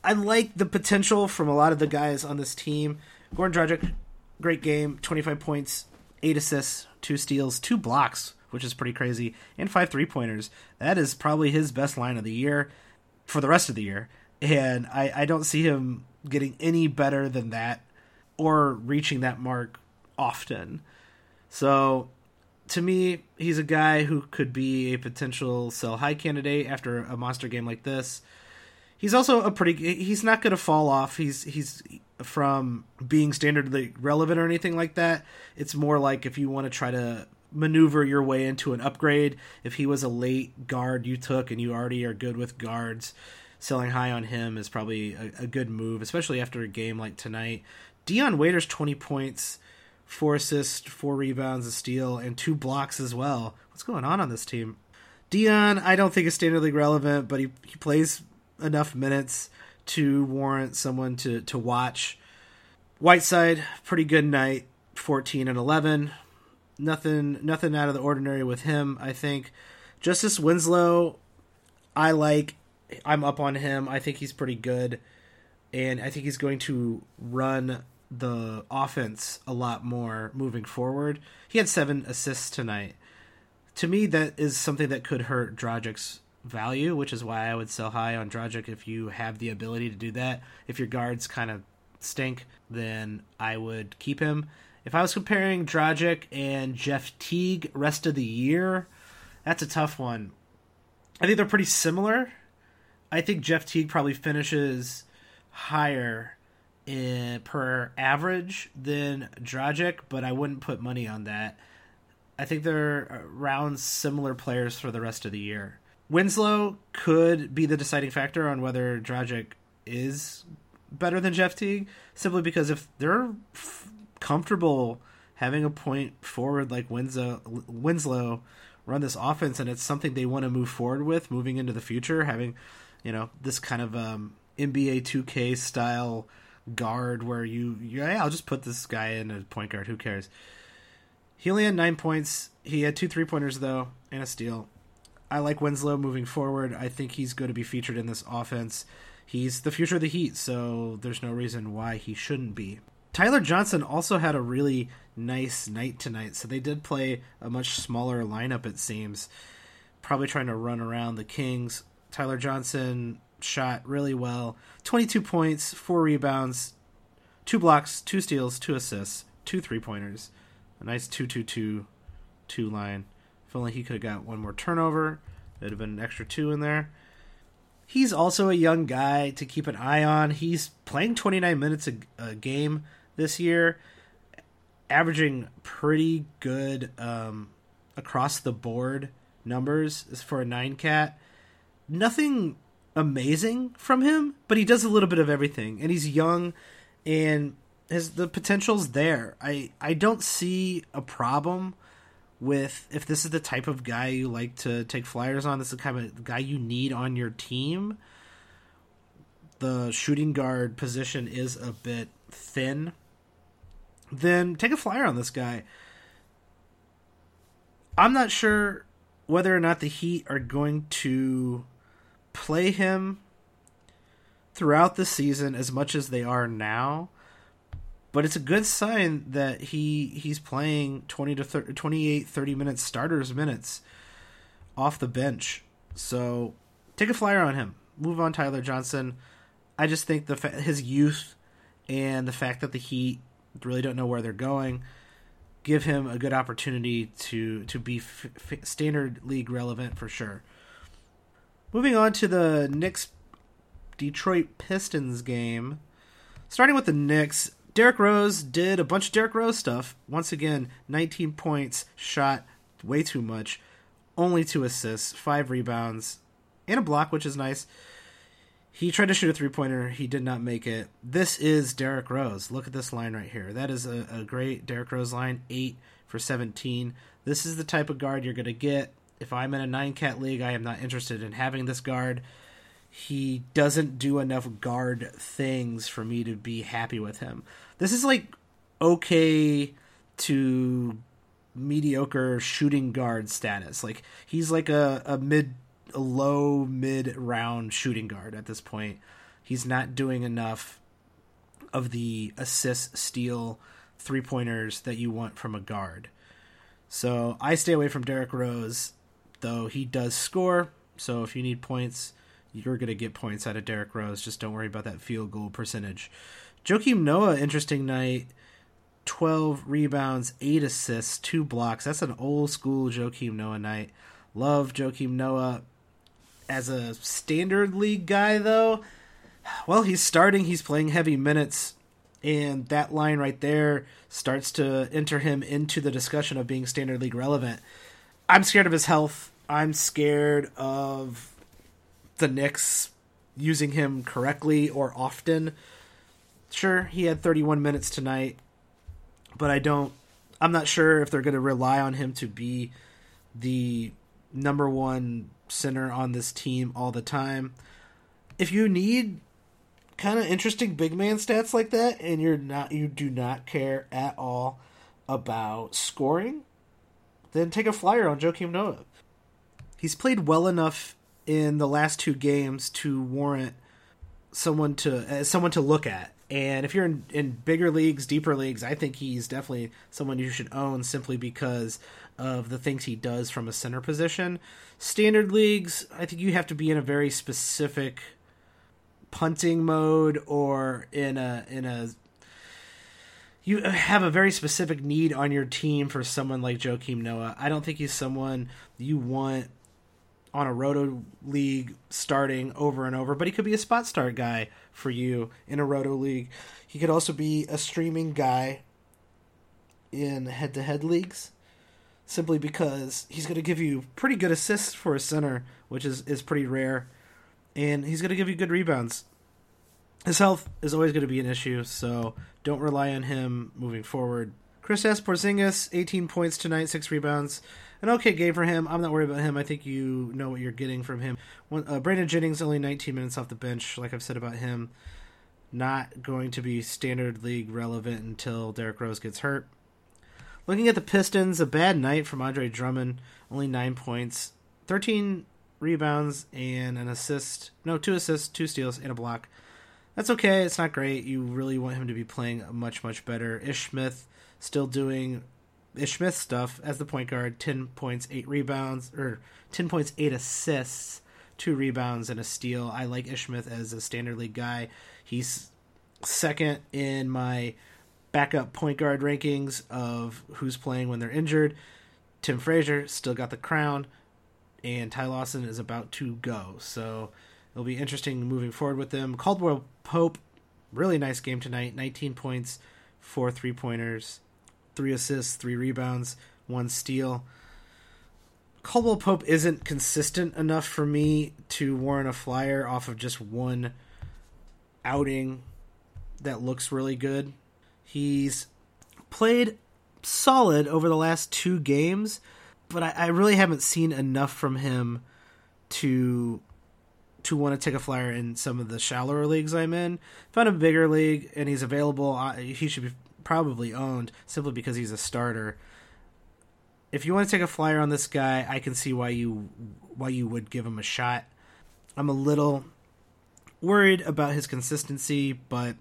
I like the potential from a lot of the guys on this team. Goran Dragic, great game, 25 points, 8 assists, 2 steals, 2 blocks, which is pretty crazy, and 5 three-pointers. That is probably his best line of the year for the rest of the year, and I don't see him getting any better than that or reaching that mark often. So to me, he's a guy who could be a potential sell-high candidate after a monster game like this. He's also he's not going to fall off. He's from being standardly relevant or anything like that. It's more like if you want to try to maneuver your way into an upgrade, if he was a late guard you took and you already are good with guards, selling high on him is probably a good move, especially after a game like tonight. Dion Waiters, 20 points, 4 assists, 4 rebounds, a steal, and 2 blocks as well. What's going on this team? Dion, I don't think is standardly relevant, but he plays enough minutes to warrant someone to watch. Whiteside, pretty good night, 14 and 11. Nothing out of the ordinary with him, I think. Justise Winslow, I'm up on him. I think he's pretty good, and I think he's going to run the offense a lot more moving forward. He had 7 assists tonight. To me, that is something that could hurt Dragic's value, which is why I would sell high on Dragic if you have the ability to do that. If your guards kind of stink, then I would keep him. If I was comparing Dragic and Jeff Teague rest of the year, that's a tough one. I think they're pretty similar. I think Jeff Teague probably finishes higher per average than Dragic, but I wouldn't put money on that. I think they're around similar players for the rest of the year. Winslow could be the deciding factor on whether Dragic is better than Jeff Teague, simply because if they're comfortable having a point forward like Winslow run this offense, and it's something they want to move forward with moving into the future, having, you know, this kind of NBA 2K style guard where I'll just put this guy in a point guard, who cares. He only had 9 points. He had 2 three-pointers though and a steal. I like Winslow moving forward. I think he's going to be featured in this offense. He's the future of the Heat, so there's no reason why he shouldn't be. Tyler Johnson also had a really nice night tonight, so they did play a much smaller lineup, it seems. Probably trying to run around the Kings. Tyler Johnson shot really well. 22 points, 4 rebounds, 2 blocks, 2 steals, 2 assists, 2 three-pointers. A nice 2-2-2-2 line. If only he could have got one more turnover, it would have been an extra 2 in there. He's also a young guy to keep an eye on. He's playing 29 minutes a game this year, averaging pretty good across-the-board numbers for a 9-cat. Nothing amazing from him, but he does a little bit of everything, and he's young, and the potential's there. I don't see a problem with, if this is the type of guy you like to take flyers on, this is the kind of guy you need on your team. The shooting guard position is a bit thin, then take a flyer on this guy. I'm not sure whether or not the Heat are going to play him throughout the season as much as they are now, but it's a good sign that he's playing 28, 30 minutes, starters minutes off the bench. So take a flyer on him. Move on Tyler Johnson. I just think his youth and the fact that the Heat really don't know where they're going give him a good opportunity to be standard league relevant for sure. Moving on to the Knicks-Detroit Pistons game. Starting with the Knicks, Derrick Rose did a bunch of Derrick Rose stuff. Once again, 19 points, shot way too much, only 2 assists, 5 rebounds, and a block, which is nice. He tried to shoot a three-pointer. He did not make it. This is Derrick Rose. Look at this line right here. That is a great Derrick Rose line, 8 for 17. This is the type of guard you're going to get. If I'm in a 9-cat league, I am not interested in having this guard. He doesn't do enough guard things for me to be happy with him. This is like okay to mediocre shooting guard status. Like he's like a low mid-round shooting guard at this point. He's not doing enough of the assist, steal, three-pointers that you want from a guard. So I stay away from Derrick Rose, though he does score. So if you need points, you're going to get points out of Derrick Rose. Just don't worry about that field goal percentage. Joakim Noah, interesting night. 12 rebounds, 8 assists, 2 blocks. That's an old school Joakim Noah night. Love Joakim Noah as a standard league guy, though. Well, he's starting. He's playing heavy minutes. And that line right there starts to enter him into the discussion of being standard league relevant. I'm scared of his health. I'm scared of the Knicks using him correctly or often. Sure, he had 31 minutes tonight, but I'm not sure if they're going to rely on him to be the number one center on this team all the time. If you need kind of interesting big man stats like that, and you do not care at all about scoring, then take a flyer on Joakim Noah. He's played well enough in the last 2 games to warrant someone to look at, And if you're in bigger leagues, deeper leagues, I think he's definitely someone you should own simply because of the things he does from a center position. Standard leagues, I think you have to be in a very specific punting mode or in a you have a very specific need on your team for someone like Joakim Noah. I don't think he's someone you want on a roto league starting over and over, but he could be a spot start guy for you in a roto league. He could also be a streaming guy in head-to-head leagues simply because he's going to give you pretty good assists for a center, which is pretty rare, and he's going to give you good rebounds. His health is always going to be an issue, so don't rely on him moving forward. Kristaps Porzingis, 18 points tonight, 6 rebounds. An okay game for him. I'm not worried about him. I think you know what you're getting from him. Brandon Jennings, only 19 minutes off the bench, like I've said about him. Not going to be standard league relevant until Derrick Rose gets hurt. Looking at the Pistons, a bad night from Andre Drummond. Only 9 points, 13 rebounds, and an assist. No, 2 assists, 2 steals, and a block. That's okay. It's not great. You really want him to be playing much, much better. Ish Smith still doing Ish Smith stuff as the point guard. 10 points, 8 rebounds, or 10 points, 8 assists, 2 rebounds, and a steal. I like Ish Smith as a standard league guy. He's second in my backup point guard rankings of who's playing when they're injured. Tim Frazier still got the crown, and Ty Lawson is about to go. So it'll be interesting moving forward with them. Caldwell Pope, really nice game tonight. 19 points, 4 three-pointers, 3 assists, 3 rebounds, 1 steal. Caldwell Pope isn't consistent enough for me to warrant a flyer off of just one outing that looks really good. He's played solid over the last 2 games, but I really haven't seen enough from him to want to take a flyer in some of the shallower leagues I'm in. If I'm in a bigger league and he's available, he should be probably owned simply because he's a starter. If you want to take a flyer on this guy, I can see why you would give him a shot. I'm a little worried about his consistency, but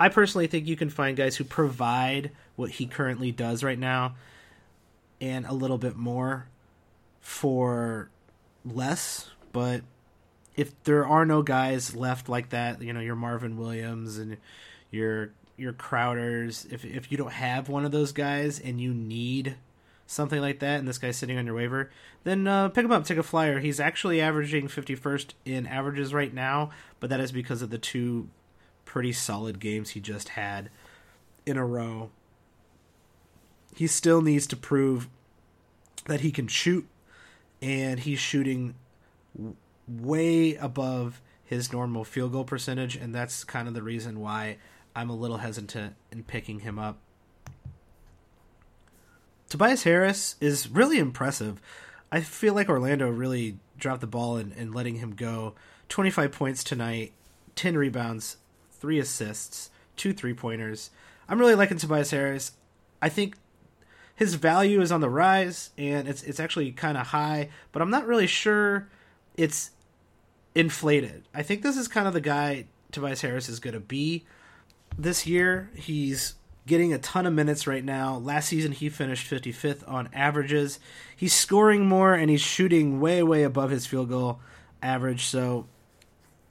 I personally think you can find guys who provide what he currently does right now and a little bit more for less, but if there are no guys left like that, you know, your Marvin Williams and your Crowders, if you don't have one of those guys and you need something like that and this guy's sitting on your waiver, then pick him up, take a flyer. He's actually averaging 51st in averages right now, but that is because of the 2 pretty solid games he just had in a row. He still needs to prove that he can shoot, and he's shooting way above his normal field goal percentage, and that's kind of the reason why I'm a little hesitant in picking him up. Tobias Harris is really impressive. I feel like Orlando really dropped the ball in letting him go. 25 points tonight, 10 rebounds, 3 assists, 2 three-pointers. I'm really liking Tobias Harris. I think his value is on the rise, and it's actually kind of high, but I'm not really sure it's inflated. I think this is kind of the guy Tobias Harris is going to be this year. He's getting a ton of minutes right now. Last season, he finished 55th on averages. He's scoring more, and he's shooting way, way above his field goal average. So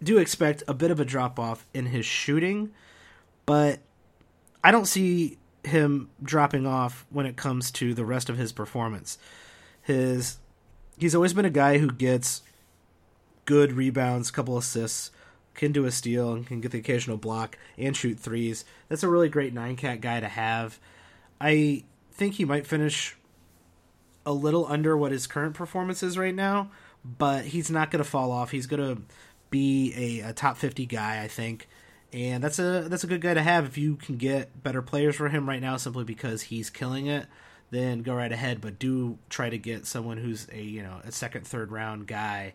do expect a bit of a drop-off in his shooting, but I don't see him dropping off when it comes to the rest of his performance. He's always been a guy who gets good rebounds, couple assists, can do a steal, and can get the occasional block and shoot threes. That's a really great 9-cat guy to have. I think he might finish a little under what his current performance is right now, but he's not going to fall off. He's going to be a top 50 guy, I think, and that's a good guy to have. If you can get better players for him right now simply because he's killing it, then go right ahead, but do try to get someone who's a second, third round guy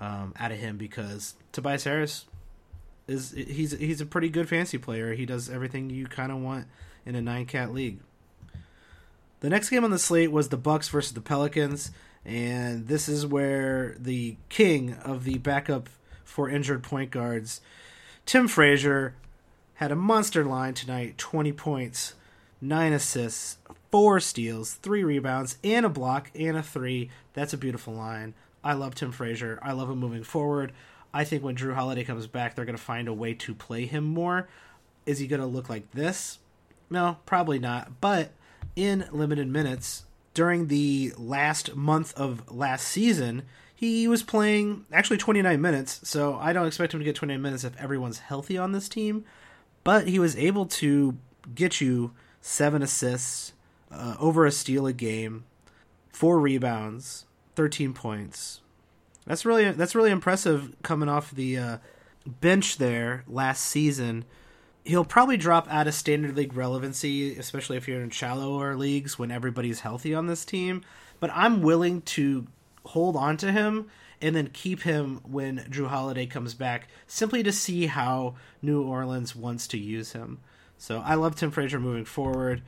out of him, because Tobias Harris he's a pretty good fantasy player. He does everything you kind of want in a 9-cat league. The next game on the slate was the Bucks versus the Pelicans, and this is where the king of the backup for injured point guards, Tim Frazier, had a monster line tonight, 20 points, 9 assists, 4 steals, 3 rebounds, and a block, and a 3. That's a beautiful line. I love Tim Frazier. I love him moving forward. I think when Drew Holiday comes back, they're going to find a way to play him more. Is he going to look like this? No, probably not. But in limited minutes, during the last month of last season, he was playing actually 29 minutes, so I don't expect him to get 29 minutes if everyone's healthy on this team. But he was able to get you 7 assists, over a steal a game, 4 rebounds, 13 points. That's really impressive coming off the bench there last season. He'll probably drop out of standard league relevancy, especially if you're in shallower leagues when everybody's healthy on this team. But I'm willing to hold on to him and then keep him when Drew Holiday comes back, simply to see how New Orleans wants to use him. So I love Tim Frazier moving forward,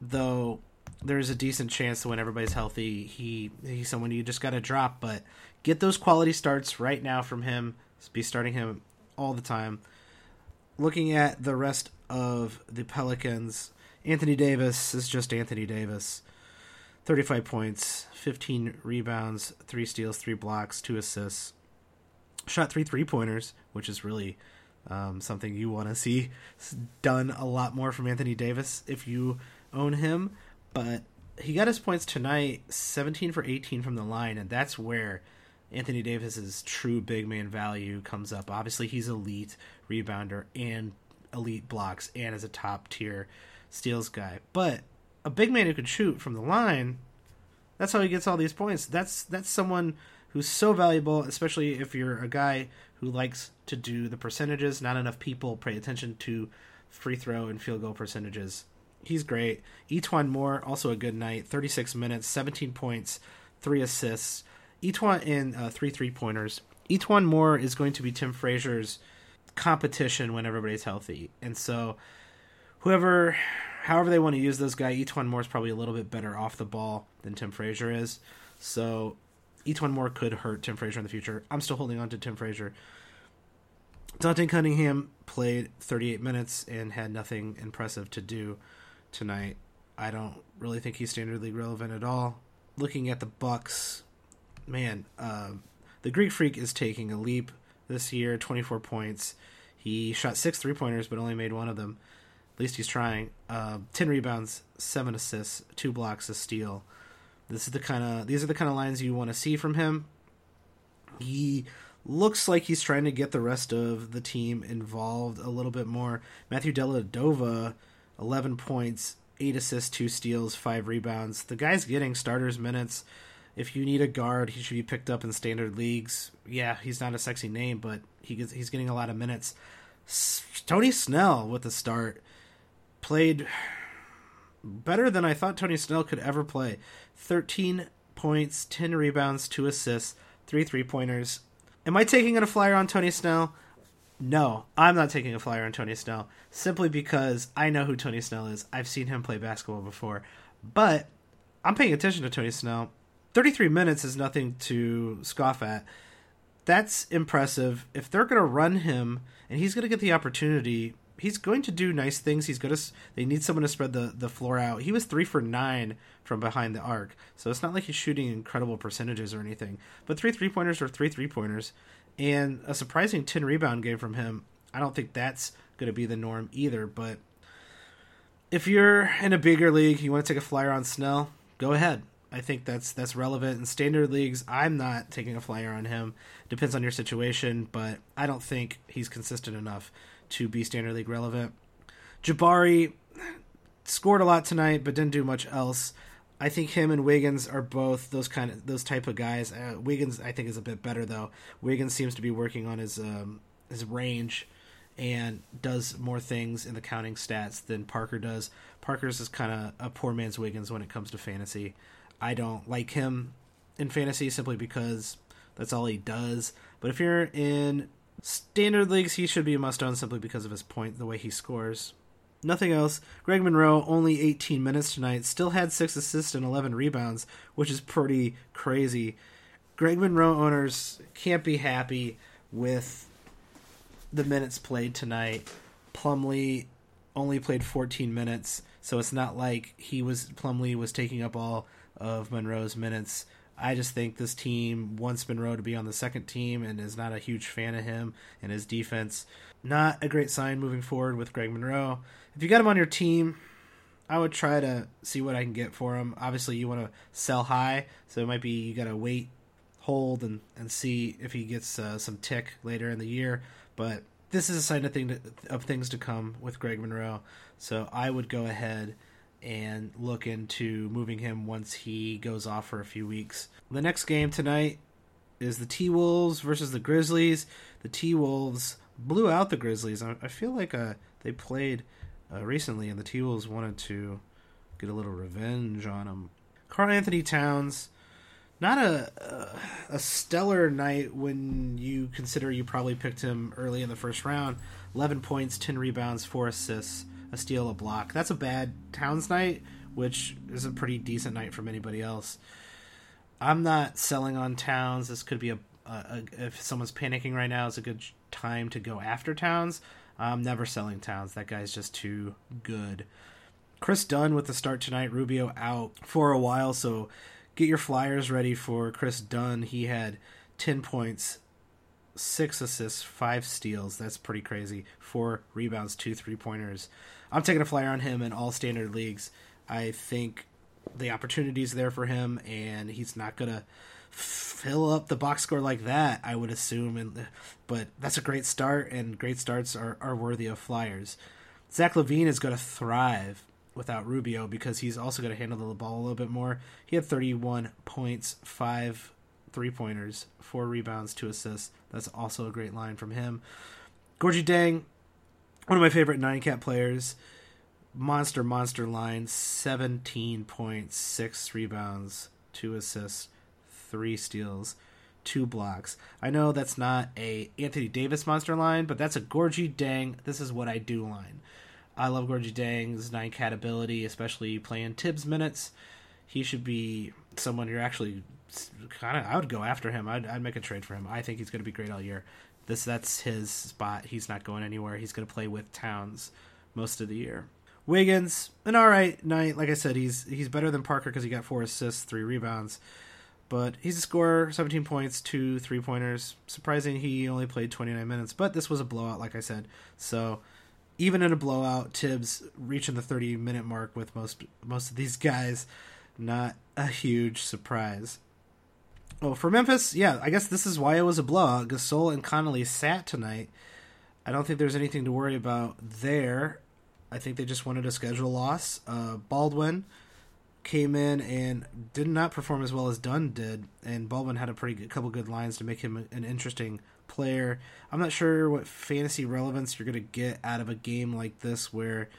though there's a decent chance that when everybody's healthy, he's someone you just got to drop. But get those quality starts right now from him. Be starting him all the time. Looking at the rest of the Pelicans, Anthony Davis is just Anthony Davis. 35 points, 15 rebounds, 3 steals, 3 blocks, 2 assists. Shot 3 three-pointers, which is really something you want to see done a lot more from Anthony Davis if you own him. But he got his points tonight, 17 for 18 from the line, and that's where Anthony Davis's true big man value comes up. Obviously, he's elite rebounder and elite blocks and is a top tier steals guy. But a big man who can shoot from the line, that's how he gets all these points. That's someone who's so valuable, especially if you're a guy who likes to do the percentages. Not enough people pay attention to free throw and field goal percentages. He's great. Etuan Moore, also a good night. 36 minutes, 17 points, 3 assists. Etuan and 3 three-pointers. Etuan Moore is going to be Tim Frazier's competition when everybody's healthy. And so however they want to use this guy, Etuan Moore is probably a little bit better off the ball than Tim Frazier is. So Etuan Moore could hurt Tim Frazier in the future. I'm still holding on to Tim Frazier. Dante Cunningham played 38 minutes and had nothing impressive to do tonight. I don't really think he's standard league relevant at all. Looking at the Bucks, the Greek Freak is taking a leap this year, 24 points. He shot 6 three-pointers, but only made one of them. At least he's trying. 10 rebounds, 7 assists, 2 blocks, a steal. These are the kind of lines you want to see from him. He looks like he's trying to get the rest of the team involved a little bit more. Matthew Dellavedova, 11 points, 8 assists, 2 steals, 5 rebounds. The guy's getting starters minutes. If you need a guard, he should be picked up in standard leagues. Yeah, he's not a sexy name, but he's getting a lot of minutes. Tony Snell with the start played better than I thought Tony Snell could ever play. 13 points, 10 rebounds, 2 assists, 3 three-pointers. Am I taking a flyer on Tony Snell? No, I'm not taking a flyer on Tony Snell, simply because I know who Tony Snell is. I've seen him play basketball before, but I'm paying attention to Tony Snell. 33 minutes is nothing to scoff at. That's impressive. If they're going to run him and he's going to get the opportunity, he's going to do nice things. They need someone to spread the floor out. He was 3 for 9 from behind the arc, so it's not like he's shooting incredible percentages or anything. But 3 three-pointers are 3 three-pointers, and a surprising 10 rebound game from him. I don't think that's going to be the norm either, but if you're in a bigger league, you want to take a flyer on Snell, go ahead. I think that's relevant. In standard leagues, I'm not taking a flyer on him. Depends on your situation, but I don't think he's consistent enough to be standard league relevant. Jabari scored a lot tonight, but didn't do much else. I think him and Wiggins are both those type of guys. Wiggins, I think, is a bit better though. Wiggins seems to be working on his range and does more things in the counting stats than Parker does. Parker's is kind of a poor man's Wiggins when it comes to fantasy. I don't like him in fantasy simply because that's all he does. But if you're in standard leagues, he should be a must-own simply because of his point, the way he scores. Nothing else. Greg Monroe, only 18 minutes tonight, still had 6 assists and 11 rebounds, which is pretty crazy. Greg Monroe owners can't be happy with the minutes played tonight. Plumlee only played 14 minutes, so it's not like Plumlee was taking up all of Monroe's minutes. I just think this team wants Monroe to be on the second team and is not a huge fan of him and his defense. Not a great sign moving forward with Greg Monroe. If you got him on your team, I would try to see what I can get for him. Obviously, you want to sell high, so it might be you got to wait, hold, and see if he gets some tick later in the year. But this is a sign of things to come with Greg Monroe. So I would go ahead and look into moving him once he goes off for a few weeks. The next game tonight is the T-Wolves versus the Grizzlies. The T-Wolves blew out the Grizzlies. I feel like they played recently, and the T-Wolves wanted to get a little revenge on them. Karl-Anthony Towns, not a stellar night when you consider you probably picked him early in the first round. 11 points, 10 rebounds, 4 assists, a steal, a block. That's a bad Towns night, which is a pretty decent night from anybody else. I'm not selling on Towns. This could be if someone's panicking right now, it's a good time to go after Towns. I'm never selling Towns. That guy's just too good. Chris Dunn with the start tonight. Rubio out for a while, so get your flyers ready for Chris Dunn. He had 10 points, 6 assists, 5 steals. That's pretty crazy. 4 rebounds, 2 three-pointers. I'm taking a flyer on him in all standard leagues. I think the opportunity's there for him, and he's not going to fill up the box score like that, I would assume. But that's a great start, and great starts are worthy of flyers. Zach LaVine is going to thrive without Rubio because he's also going to handle the ball a little bit more. He had 31 points, 5 three-pointers, 4 rebounds, 2 assists. That's also a great line from him. Gorgie Dang, one of my favorite 9-cat players. Monster line, 17 points, 6 rebounds, 2 assists, 3 steals, 2 blocks. I know that's not a Anthony Davis monster line, but that's a Gorgie Dang, this is what I do line. I love Gorgie Dang's 9-cat ability, especially playing Tibbs minutes. He should be someone you're actually kind of, I would go after him. I'd make a trade for him. I think he's going to be great all year. That's his spot. He's not going anywhere. He's going to play with Towns most of the year. Wiggins, an all right night. Like I said, he's better than Parker because he got 4 assists, 3 rebounds. But he's a scorer, 17 points, 2 three-pointers. Surprising he only played 29 minutes, but this was a blowout, like I said. So even in a blowout, Tibbs reaching the 30-minute mark with most of these guys. Not a huge surprise. Oh, for Memphis, yeah, I guess this is why it was a blowout. Gasol and Connolly sat tonight. I don't think there's anything to worry about there. I think they just wanted a schedule loss. Baldwin came in and did not perform as well as Dunn did, and Baldwin had a couple good lines to make him an interesting player. I'm not sure what fantasy relevance you're going to get out of a game like this where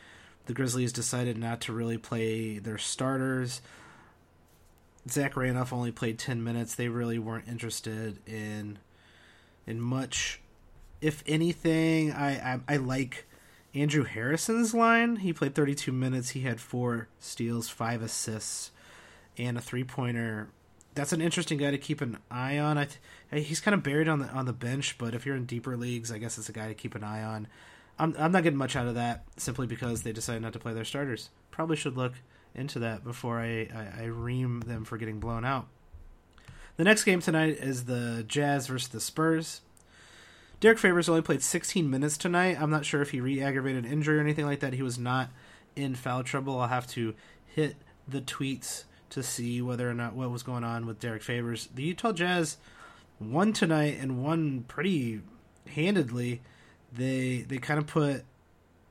the Grizzlies decided not to really play their starters. Zach Randolph only played 10 minutes. They really weren't interested in much. If anything, I like Andrew Harrison's line. He played 32 minutes. He had 4 steals, 5 assists, and a three-pointer. That's an interesting guy to keep an eye on. He's kind of buried on the bench, but if you're in deeper leagues, I guess it's a guy to keep an eye on. I'm not getting much out of that simply because they decided not to play their starters. Probably should look into that before I ream them for getting blown out. The next game tonight is the Jazz versus the Spurs. Derek Favors only played 16 minutes tonight. I'm not sure if he re-aggravated injury or anything like that. He was not in foul trouble. I'll have to hit the tweets to see whether or not what was going on with Derek Favors. The Utah Jazz won tonight and won pretty handedly. They kind of put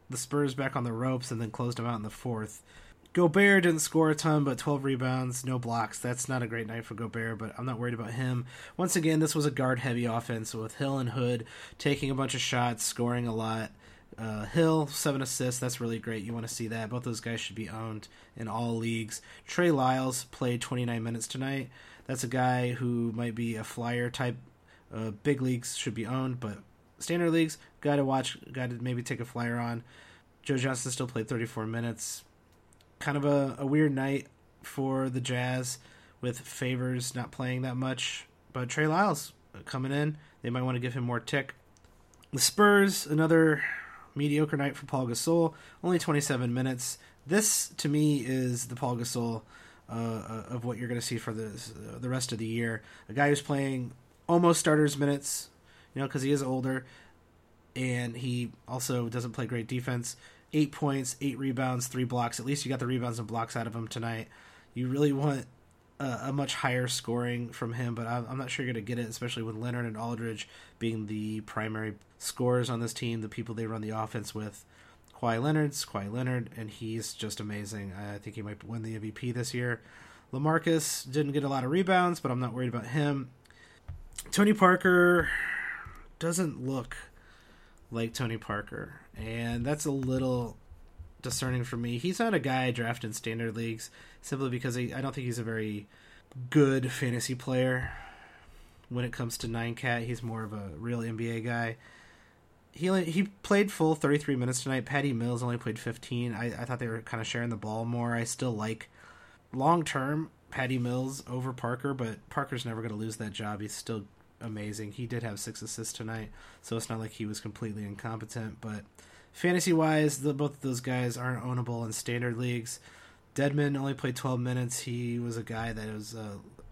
the Spurs back on the ropes and then closed them out in the fourth. Gobert didn't score a ton, but 12 rebounds, no blocks. That's not a great night for Gobert, but I'm not worried about him. Once again, this was a guard-heavy offense with Hill and Hood taking a bunch of shots, scoring a lot. Hill, 7 assists. That's really great. You want to see that. Both those guys should be owned in all leagues. Trey Lyles played 29 minutes tonight. That's a guy who might be a flyer type. Big leagues should be owned, but standard leagues, got to watch, got to maybe take a flyer on. Joe Johnson still played 34 minutes. Kind of a weird night for the Jazz with Favors not playing that much. But Trey Lyles coming in, they might want to give him more tick. The Spurs, another Mediocre night for Paul Gasol, only 27 minutes. This, to me, is the Paul Gasol of what you're going to see for the rest of the year. A guy who's playing almost starters minutes, you know, because he is older, and he also doesn't play great defense. 8 points, 8 rebounds, 3 blocks. At least you got the rebounds and blocks out of him tonight. You really want a much higher scoring from him, but I'm not sure you're going to get it, especially with Leonard and Aldridge being the primary scorers on this team, the people they run the offense with. Kawhi Leonard, and he's just amazing. I think he might win the MVP this year. LaMarcus didn't get a lot of rebounds, but I'm not worried about him. Tony Parker doesn't look like Tony Parker, and that's a little discerning for me. He's not a guy I draft in standard leagues simply because I don't think he's a very good fantasy player. When it comes to 9-Cat, he's more of a real NBA guy. He played full 33 minutes tonight. Patty Mills only played 15. I thought they were kind of sharing the ball more. I still like long-term Patty Mills over Parker, but Parker's never going to lose that job. He's still amazing. He did have 6 assists tonight, so it's not like he was completely incompetent. But fantasy-wise, both of those guys aren't ownable in standard leagues. Dedmon only played 12 minutes. He was a guy that was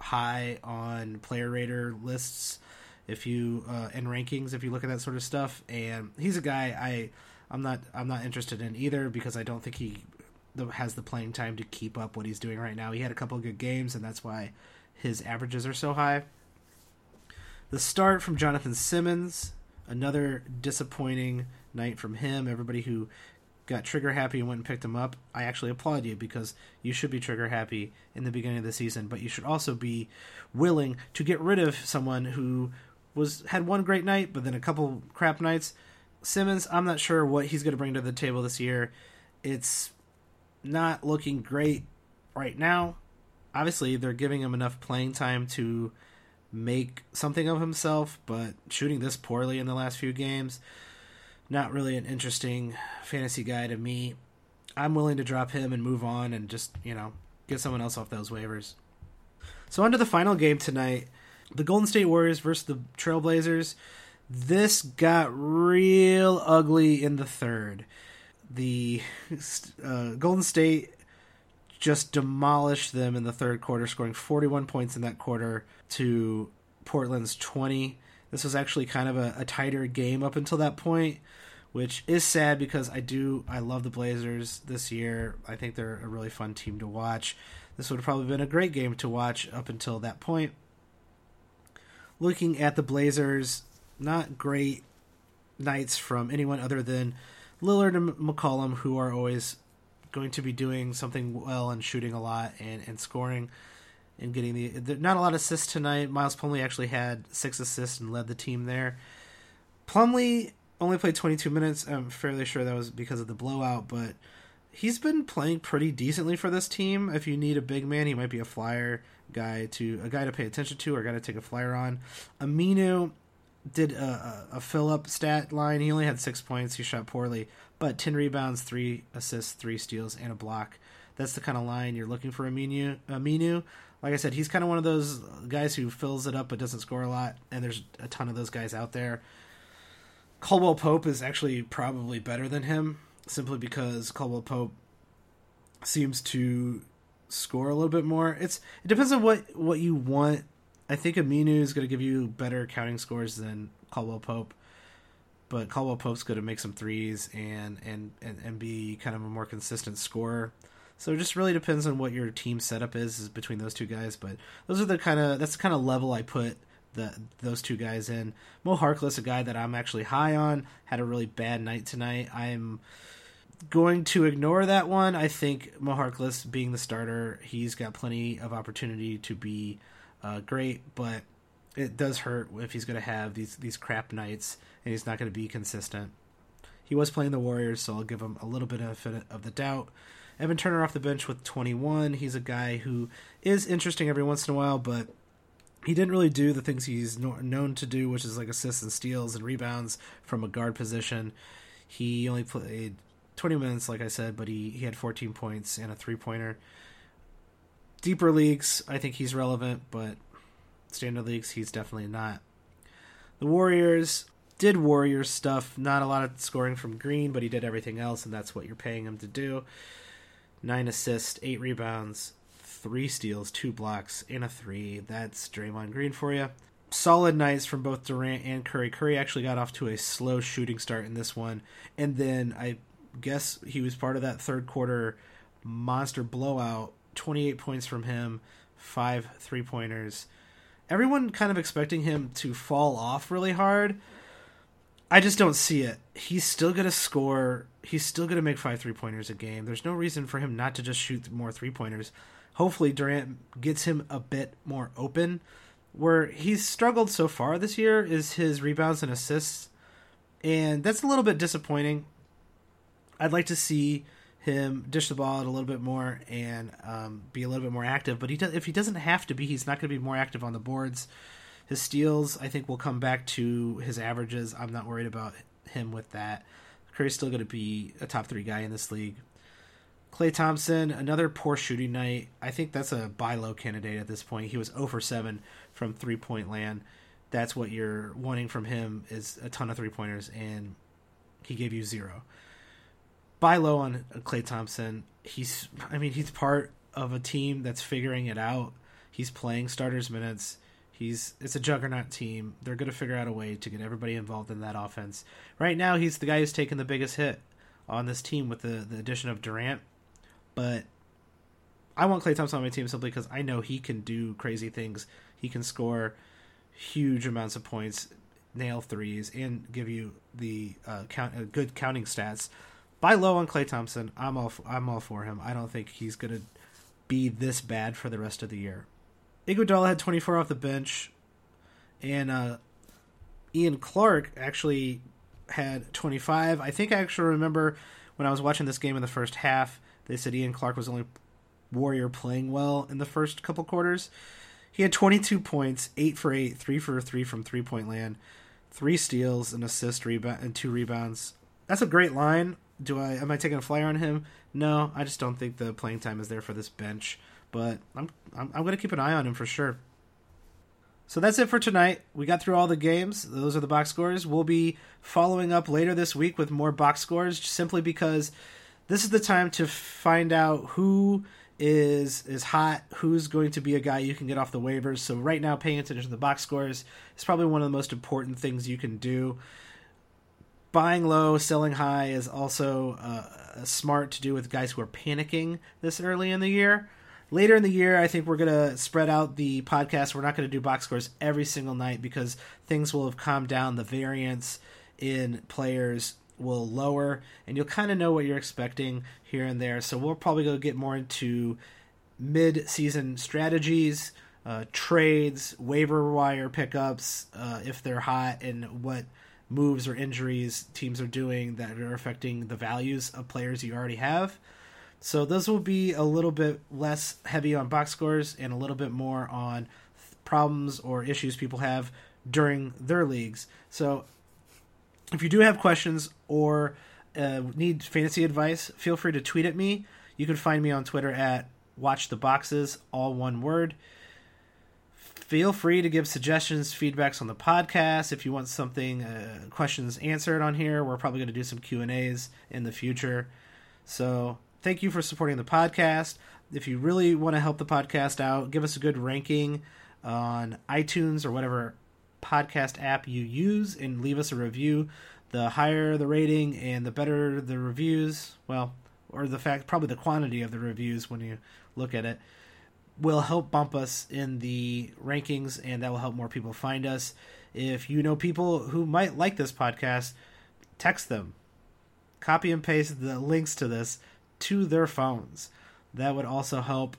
high on player rater lists. If you in rankings, if you look at that sort of stuff, and he's a guy I'm not interested in either because I don't think he has the playing time to keep up what he's doing right now. He had a couple of good games, and that's why his averages are so high. The start from Jonathan Simmons, another disappointing night from him. Everybody who got trigger happy and went and picked him up, I actually applaud you because you should be trigger happy in the beginning of the season, but you should also be willing to get rid of someone who had one great night, but then a couple crap nights. Simmons, I'm not sure what he's going to bring to the table this year. It's not looking great right now. Obviously, they're giving him enough playing time to make something of himself, but shooting this poorly in the last few games, not really an interesting fantasy guy to me. I'm willing to drop him and move on and just, get someone else off those waivers. So under the final game tonight, the Golden State Warriors versus the Trailblazers. This got real ugly in the third. The Golden State just demolished them in the third quarter, scoring 41 points in that quarter to Portland's 20. This was actually kind of a tighter game up until that point, which is sad because I love the Blazers this year. I think they're a really fun team to watch. This would have probably been a great game to watch up until that point. Looking at the Blazers, not great nights from anyone other than Lillard and McCollum, who are always going to be doing something well and shooting a lot and scoring and getting not a lot of assists tonight. Miles Plumlee actually had 6 assists and led the team there. Plumlee only played 22 minutes. I'm fairly sure that was because of the blowout, but he's been playing pretty decently for this team. If you need a big man, he might be a flyer guy to pay attention to or a guy to take a flyer on. Aminu did a fill-up stat line. He only had 6 points. He shot poorly, but 10 rebounds, 3 assists, 3 steals, and a block. That's the kind of line you're looking for Aminu. Like I said, he's kind of one of those guys who fills it up but doesn't score a lot, and there's a ton of those guys out there. Caldwell Pope is actually probably better than him, simply because Caldwell Pope seems to score a little bit more. It depends on what you want. I think Aminu is going to give you better counting scores than Caldwell Pope, but Caldwell Pope's going to make some threes and be kind of a more consistent scorer. So it just really depends on what your team setup is between those two guys, but that's the kind of level I put those two guys in. Mo Harkless, a guy that I'm actually high on, had a really bad night tonight. I'm going to ignore that one. I think Mo Harkless being the starter, he's got plenty of opportunity to be great, but it does hurt if he's going to have these crap nights and he's not going to be consistent. He was playing the Warriors, so I'll give him a little bit of the doubt. Evan Turner off the bench with 21. He's a guy who is interesting every once in a while, but he didn't really do the things he's known to do, which is like assists and steals and rebounds from a guard position. He only played 20 minutes, like I said, but he had 14 points and a 3-pointer. Deeper leagues, I think he's relevant, but standard leagues, he's definitely not. The Warriors, did Warriors stuff. Not a lot of scoring from Green, but he did everything else, and that's what you're paying him to do. 9 assists, 8 rebounds, 3 steals, 2 blocks, and a 3. That's Draymond Green for you. Solid nights from both Durant and Curry. Curry actually got off to a slow shooting start in this one, and then I guess he was part of that third quarter monster blowout. 28 points from him, 5 three-pointers. Everyone kind of expecting him to fall off really hard. I just don't see it. He's still going to score. He's still going to make 5 three-pointers a game. There's no reason for him not to just shoot more three-pointers. Hopefully Durant gets him a bit more open. Where he's struggled so far this year is his rebounds and assists, and that's a little bit disappointing. I'd like to see him dish the ball out a little bit more and be a little bit more active, but if he doesn't have to be, he's not going to be more active on the boards. His steals, I think, will come back to his averages. I'm not worried about him with that. Curry's still going to be a top 3 guy in this league. Klay Thompson, another poor shooting night. I think that's a buy-low candidate at this point. He was 0 for 7 from three-point land. That's what you're wanting from him is a ton of three-pointers, and he gave you 0. Buy low on Klay Thompson. He's part of a team that's figuring it out. He's playing starters minutes. It's a juggernaut team. They're going to figure out a way to get everybody involved in that offense. Right now, he's the guy who's taking the biggest hit on this team with the addition of Durant. But I want Klay Thompson on my team simply because I know he can do crazy things. He can score huge amounts of points, nail threes, and give you the good counting stats. Buy low on Klay Thompson. I'm all for him. I don't think he's going to be this bad for the rest of the year. Iguodala had 24 off the bench, and Ian Clark actually had 25. I think I actually remember when I was watching this game in the first half, they said Ian Clark was the only Warrior playing well in the first couple quarters. He had 22 points, 8 for 8, 3 for 3 from three-point land, 3 steals, an assist, and 2 rebounds. That's a great line. Am I taking a flyer on him? No, I just don't think the playing time is there for this bench. But I'm going to keep an eye on him for sure. So that's it for tonight. We got through all the games. Those are the box scores. We'll be following up later this week with more box scores simply because this is the time to find out who is hot, who's going to be a guy you can get off the waivers. So right now, paying attention to the box scores is probably one of the most important things you can do. Buying low, selling high is also smart to do with guys who are panicking this early in the year. Later in the year, I think we're going to spread out the podcast. We're not going to do box scores every single night because things will have calmed down. The variance in players will lower, and you'll kind of know what you're expecting here and there. So we'll probably go get more into mid-season strategies, trades, waiver wire pickups, if they're hot, and what moves or injuries teams are doing that are affecting the values of players you already have. So those will be a little bit less heavy on box scores and a little bit more on problems or issues people have during their leagues. So if you do have questions or need fantasy advice, feel free to tweet at me. You can find me on Twitter at WatchTheBoxes, all one word. Feel free to give suggestions, feedbacks on the podcast. If you want something, questions answered on here, we're probably going to do some Q&As in the future. So thank you for supporting the podcast. If you really want to help the podcast out, give us a good ranking on iTunes or whatever podcast app you use and leave us a review. The higher the rating and the better the reviews, probably the quantity of the reviews when you look at it, will help bump us in the rankings, and that will help more people find us. If you know people who might like this podcast, text them. Copy and paste the links to this to their phones. That would also help.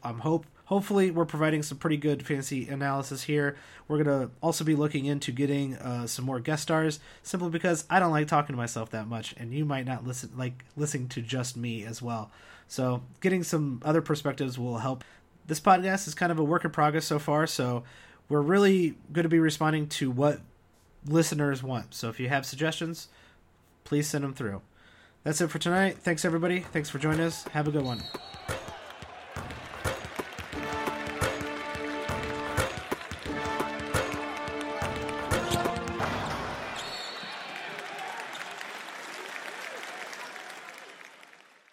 Hopefully, we're providing some pretty good fantasy analysis here. We're going to also be looking into getting some more guest stars, simply because I don't like talking to myself that much, and you might not listening to just me as well. So getting some other perspectives will help. This podcast is kind of a work in progress so far, so we're really going to be responding to what listeners want. So if you have suggestions, please send them through. That's it for tonight. Thanks, everybody. Thanks for joining us. Have a good one.